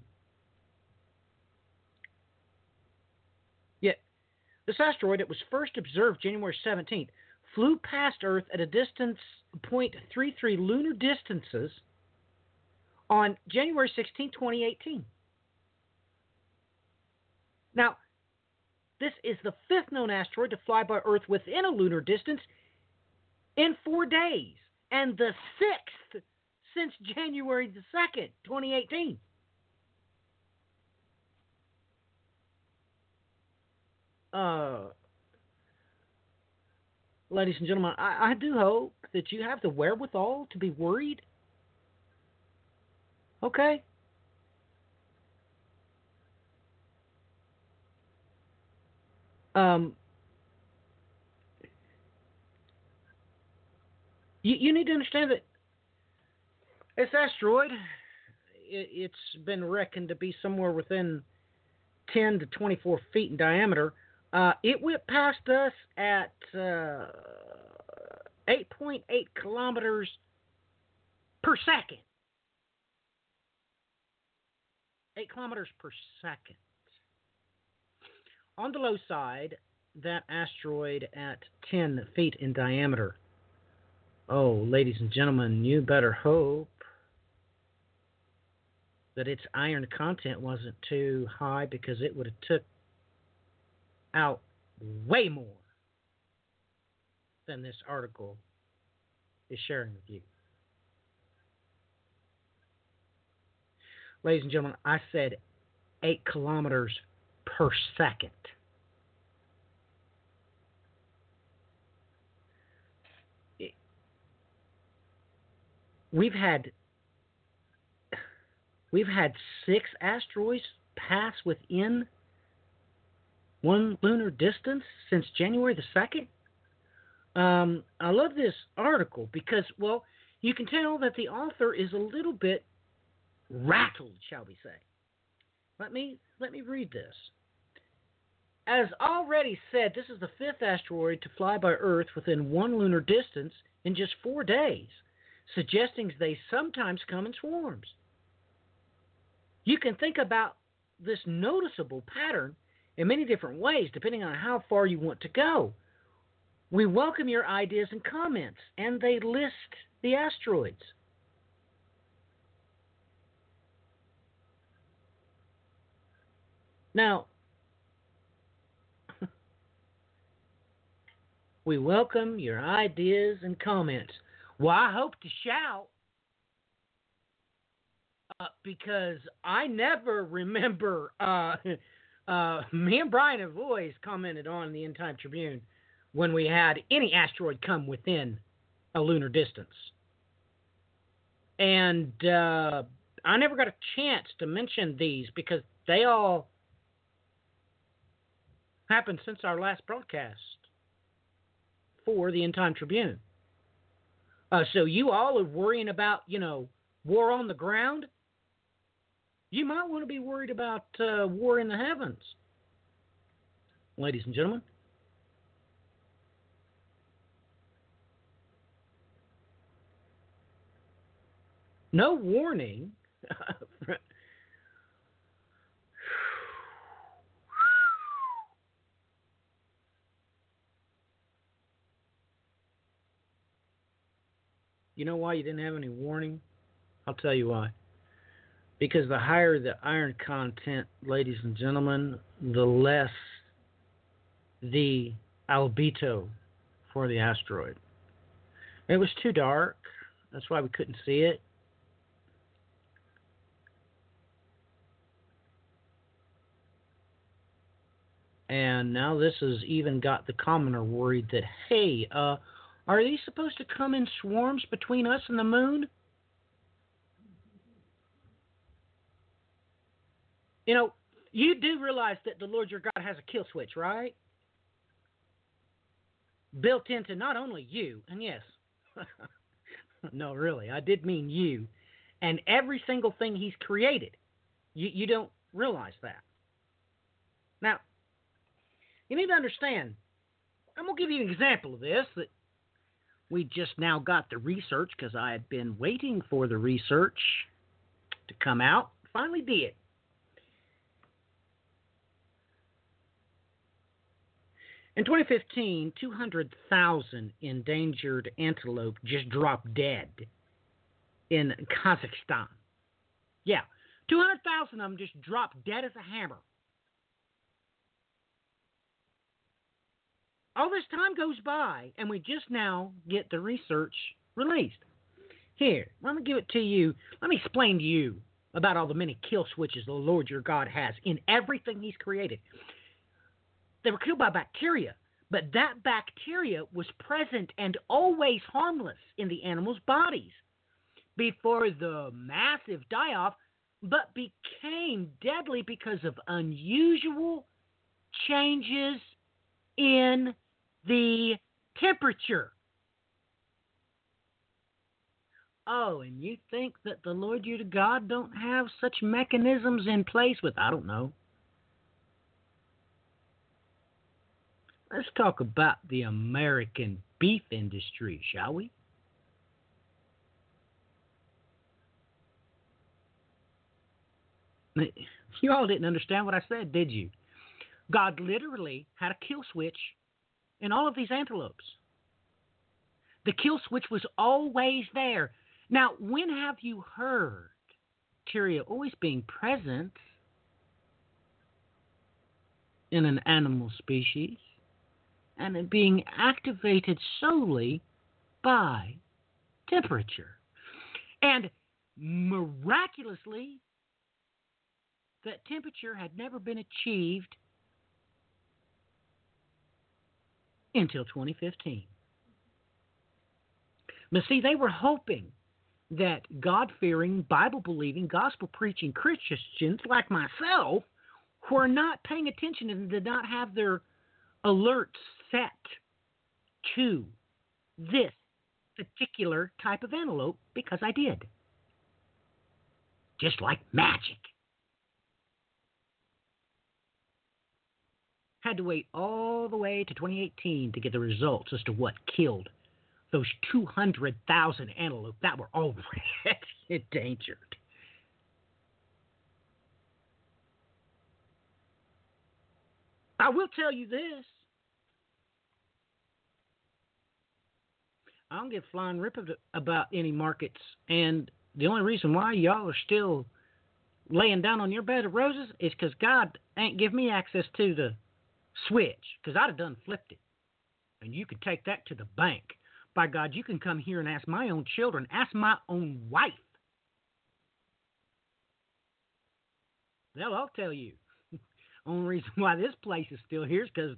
This asteroid, it was first observed January 17th, flew past Earth at a distance 0.33 lunar distances on January 16, 2018. Now, this is the fifth known asteroid to fly by Earth within a lunar distance in 4 days, and the sixth since January the 2nd, 2018. Ladies and gentlemen, I do hope that you have the wherewithal to be worried. Okay? You need to understand that this asteroid, it's been reckoned to be somewhere within 10 to 24 feet in diameter. It went past us at 8.8 kilometers per second. 8 kilometers per second. On the low side, that asteroid at 10 feet in diameter. Oh, ladies and gentlemen, you better hope that its iron content wasn't too high, because it would have took out way more than this article is sharing with you. Ladies and gentlemen, I said 8 kilometers per second. We've had 6 asteroids pass within one lunar distance since January the 2nd. I love this article because, well, you can tell that the author is a little bit rattled, shall we say. Let me read this. As already said, this is the fifth asteroid to fly by Earth within one lunar distance in just 4 days, suggesting they sometimes come in swarms. You can think about this noticeable pattern in many different ways, depending on how far you want to go. We welcome your ideas and comments, and they list the asteroids. Now, we welcome your ideas and comments. Well, I hope to shout, because I never remember, me and Brian have always commented on the End Time Tribune when we had any asteroid come within a lunar distance. And I never got a chance to mention these because they all happened since our last broadcast for the End Time Tribune. So you all are worrying about, war on the ground. You might want to be worried about war in the heavens. Ladies and gentlemen, no warning You know why you didn't have any warning? I'll tell you why. Because the higher the iron content, ladies and gentlemen, the less the albedo for the asteroid. It was too dark. That's why we couldn't see it. And now this has even got the commoner worried that, hey, are these supposed to come in swarms between us and the moon? You do realize that the Lord your God has a kill switch, right? Built into not only you, and yes, no, really, I did mean you, and every single thing he's created. You don't realize that. Now, you need to understand, I'm going to give you an example of this that we just now got the research, because I had been waiting for the research to come out. Finally did. In 2015, 200,000 endangered antelope just dropped dead in Kazakhstan. Yeah, 200,000 of them just dropped dead as a hammer. All this time goes by, and we just now get the research released. Here, let me give it to you. Let me explain to you about all the many kill switches the Lord your God has in everything he's created. They were killed by bacteria, but that bacteria was present and always harmless in the animals' bodies before the massive die-off, but became deadly because of unusual changes in the temperature. Oh, and you think that the Lord your God don't have such mechanisms in place with, I don't know. Let's talk about the American beef industry, shall we? You all didn't understand what I said, did you? God literally had a kill switch in all of these antelopes. The kill switch was always there. Now, when have you heard bacteria always being present in an animal species and it being activated solely by temperature? And miraculously, that temperature had never been achieved until 2015. But see, they were hoping that God-fearing, Bible-believing, gospel-preaching Christians like myself were not paying attention and did not have their alerts set to this particular type of antelope, because I did. Just like magic. Had to wait all the way to 2018 to get the results as to what killed those 200,000 antelope that were already endangered. I will tell you this. I don't give flying rip about any markets, and the only reason why y'all are still laying down on your bed of roses is because God ain't give me access to the switch, because I'd have done flipped it. And you could take that to the bank. By God, you can come here and ask my own children, ask my own wife. They'll all tell you. Only reason why this place is still here is because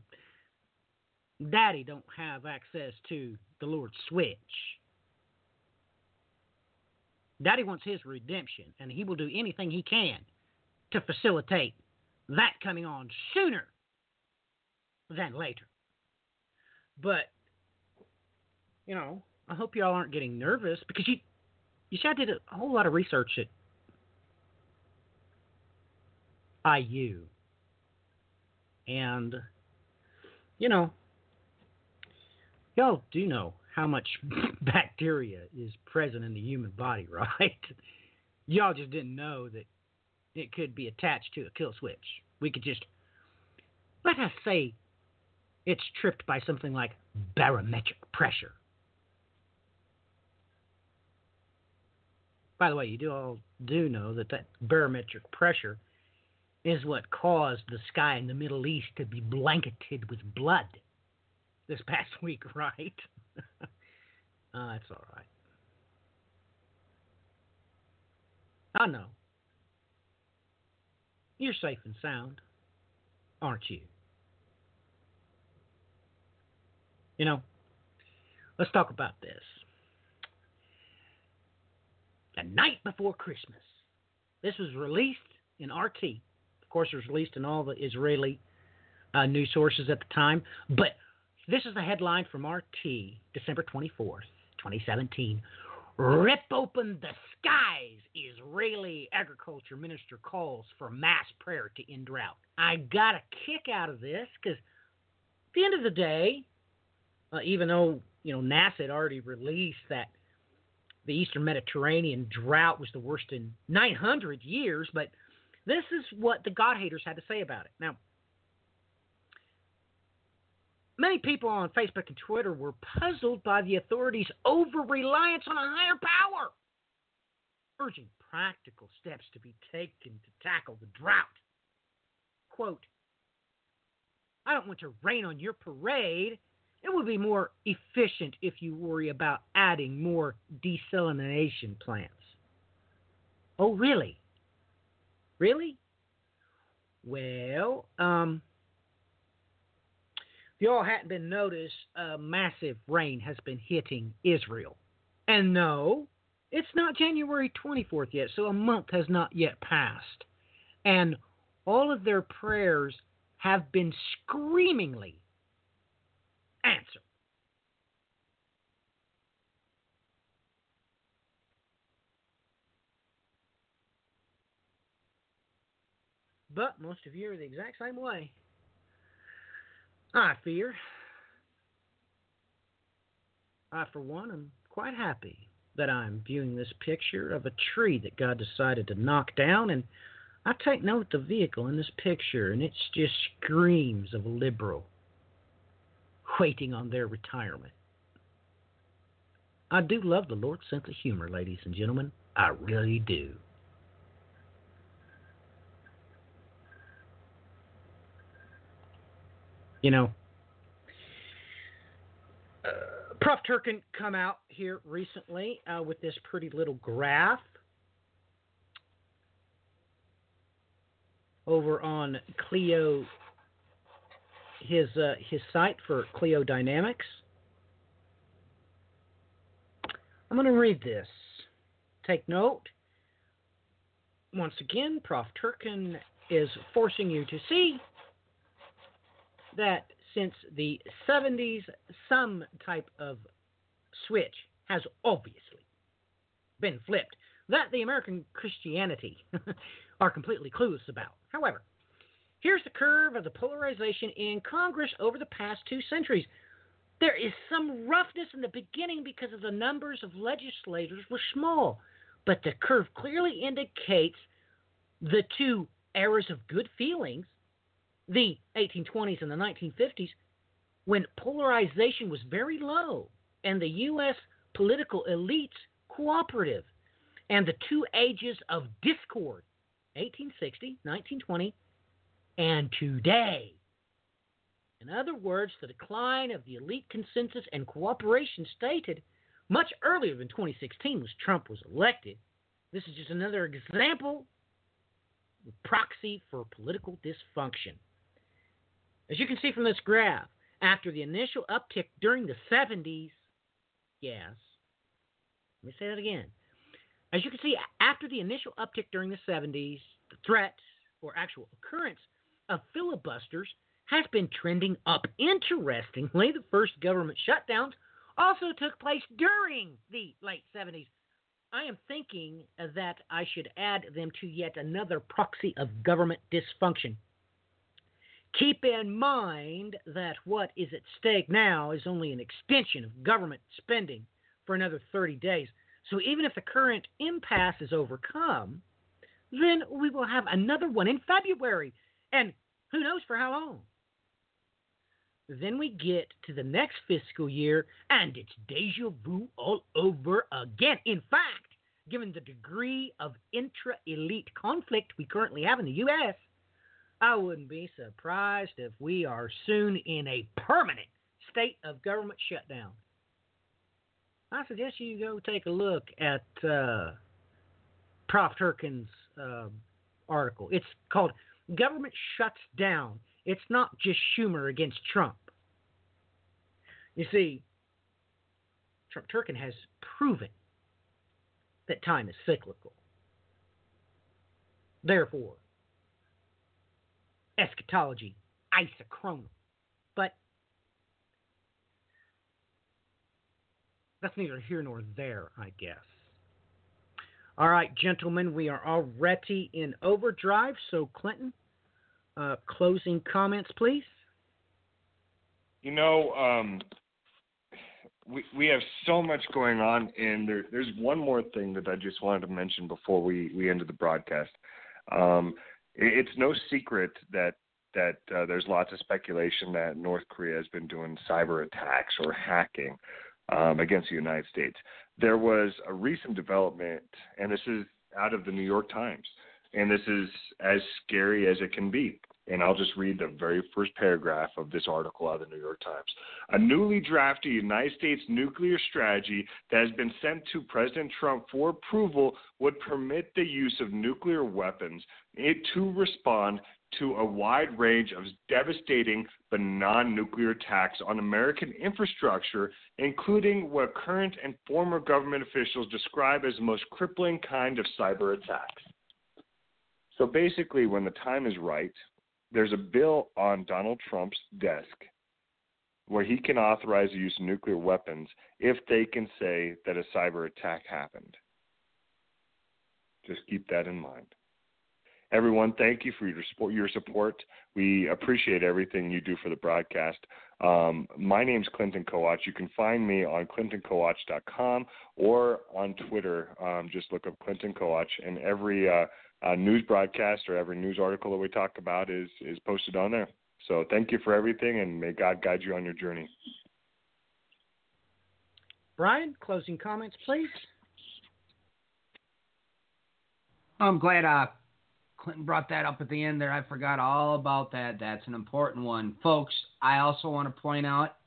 Daddy don't have access to the Lord's switch. Daddy wants his redemption, and he will do anything he can to facilitate that coming on sooner than later. But you know, I hope y'all aren't getting nervous, because you see, I did a whole lot of research at IU. And, you know, y'all do know how much bacteria is present in the human body, right? Y'all just didn't know that it could be attached to a kill switch. We could just, let us say, it's tripped by something like barometric pressure. By the way, you do all do know that that barometric pressure is what caused the sky in the Middle East to be blanketed with blood this past week, right? That's all right. I know. You're safe and sound, aren't you? You know, let's talk about this. The night before Christmas. This was released in RT. Of course, it was released in all the Israeli news sources at the time. But this is the headline from RT, December 24th, 2017. Rip open the skies, Israeli agriculture minister calls for mass prayer to end drought. I got a kick out of this because at the end of the day, even though, you know, NASA had already released that the Eastern Mediterranean drought was the worst in 900 years, but this is what the God haters had to say about it. Now, Many people on Facebook and Twitter were puzzled by the authorities' over-reliance on a higher power, urging practical steps to be taken to tackle the drought. Quote, I don't want to rain on your parade. It would be more efficient if you worry about adding more desalination plants. Oh, really? Really? Well, if y'all hadn't been noticed, massive rain has been hitting Israel. And no, it's not January 24th yet, so a month has not yet passed. And all of their prayers have been screamingly answered. But most of you are the exact same way, I fear. I, for one, am quite happy that I am viewing this picture of a tree that God decided to knock down, and I take note of the vehicle in this picture, and it just screams of a liberal waiting on their retirement. I do love the Lord's sense of humor, ladies and gentlemen. I really do. You know, Prof. Turchin come out here recently with this pretty little graph over on Clio, his site for Clio Dynamics. I'm going to read this. Take note. Once again, Prof. Turchin is forcing you to see that since the 70s, some type of switch has obviously been flipped that the American Christianity are completely clueless about. However, here's the curve of the polarization in Congress over the past 2 centuries. There is some roughness in the beginning because of the numbers of legislators were small, but the curve clearly indicates the two eras of good feelings, the 1820s and the 1950s, when polarization was very low and the U.S. political elites cooperative, and the two ages of discord, 1860, 1920, and today. In other words, the decline of the elite consensus and cooperation stated much earlier than 2016, when Trump was elected. This is just another example, the proxy for political dysfunction. As you can see from this graph, after the initial uptick during the 70s, yes, let me say that again. As you can see, after the initial uptick during the 70s, the threat or actual occurrence of filibusters has been trending up. Interestingly, the first government shutdowns also took place during the late 70s. I am thinking that I should add them to yet another proxy of government dysfunction. Keep in mind that what is at stake now is only an extension of government spending for another 30 days. So even if the current impasse is overcome, then we will have another one in February, and who knows for how long. Then we get to the next fiscal year, and it's deja vu all over again. In fact, given the degree of intra-elite conflict we currently have in the U.S., I wouldn't be surprised if we are soon in a permanent state of government shutdown. I suggest you go take a look at Prof. Turchin's article. It's called Government Shuts Down. It's not just Schumer against Trump. You see, Trump Turchin has proven that time is cyclical. Therefore, eschatology, isochronal. But that's neither here nor there, I guess. All right, gentlemen, we are already in overdrive. So, Clinton, closing comments, please. You know, we have so much going on, and there's one more thing that I just wanted to mention before we ended the broadcast. It's no secret that that there's lots of speculation that North Korea has been doing cyber attacks or hacking against the United States. There was a recent development, and this is out of the New York Times, and this is as scary as it can be. And I'll just read the very first paragraph of this article out of the New York Times. A newly drafted United States nuclear strategy that has been sent to President Trump for approval would permit the use of nuclear weapons to respond to a wide range of devastating but non-nuclear attacks on American infrastructure, including what current and former government officials describe as the most crippling kind of cyber attacks. So basically, when the time is right, there's a bill on Donald Trump's desk where he can authorize the use of nuclear weapons if they can say that a cyber attack happened. Just keep that in mind. Everyone, thank you for your support. We appreciate everything you do for the broadcast. My name's Clinton Coach. You can find me on ClintonCoach.com or on Twitter. Just look up Clinton Coach, and every news broadcast or every news article that we talk about is posted on there. So thank you for everything, and may God guide you on your journey. Brian, closing comments, please. I'm glad Clinton brought that up at the end there. I forgot all about that. That's an important one. Folks, I also want to point out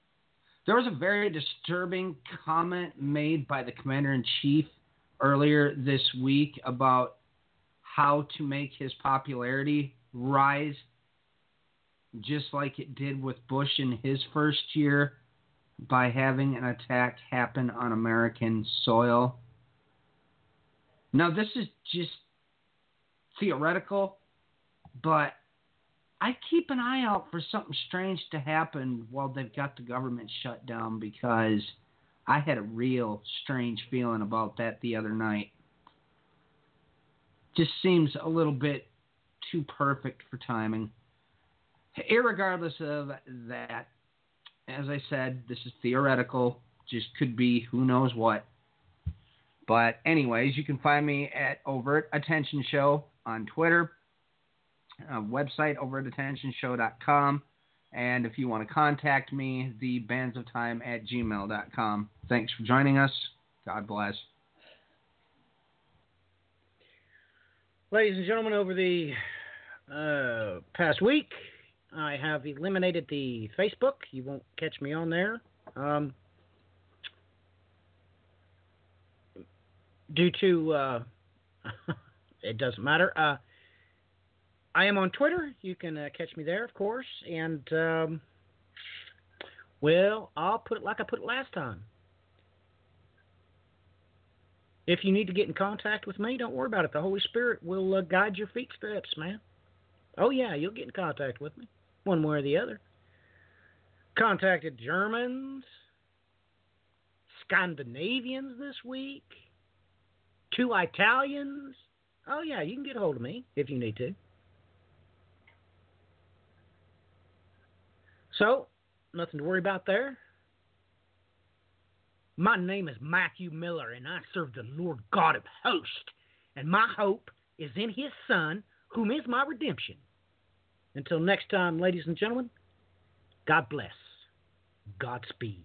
there was a very disturbing comment made by the Commander-in-Chief earlier this week about how to make his popularity rise just like it did with Bush in his first year by having an attack happen on American soil. Now, this is just theoretical, but I keep an eye out for something strange to happen while they've got the government shut down, because I had a real strange feeling about that the other night. Just seems a little bit too perfect for timing. Irregardless of that, as I said, this is theoretical. Just could be who knows what. But anyways, you can find me at Overt Attention Show on Twitter, website overattentionshow.com, and if you want to contact me, thebandsoftime@gmail.com. Thanks for joining us. God bless. Ladies and gentlemen, over the past week, I have eliminated the Facebook. You won't catch me on there due to it doesn't matter. I am on Twitter. You can catch me there, of course. And, well, I'll put it like I put it last time. If you need to get in contact with me, don't worry about it. The Holy Spirit will guide your feet steps, man. Oh, yeah, you'll get in contact with me, one way or the other. Contacted Germans, Scandinavians this week, 2 Italians. Oh, yeah, you can get a hold of me if you need to. So, nothing to worry about there. My name is Matthew Miller, and I serve the Lord God of hosts, and my hope is in his Son, whom is my redemption. Until next time, ladies and gentlemen, God bless. Godspeed.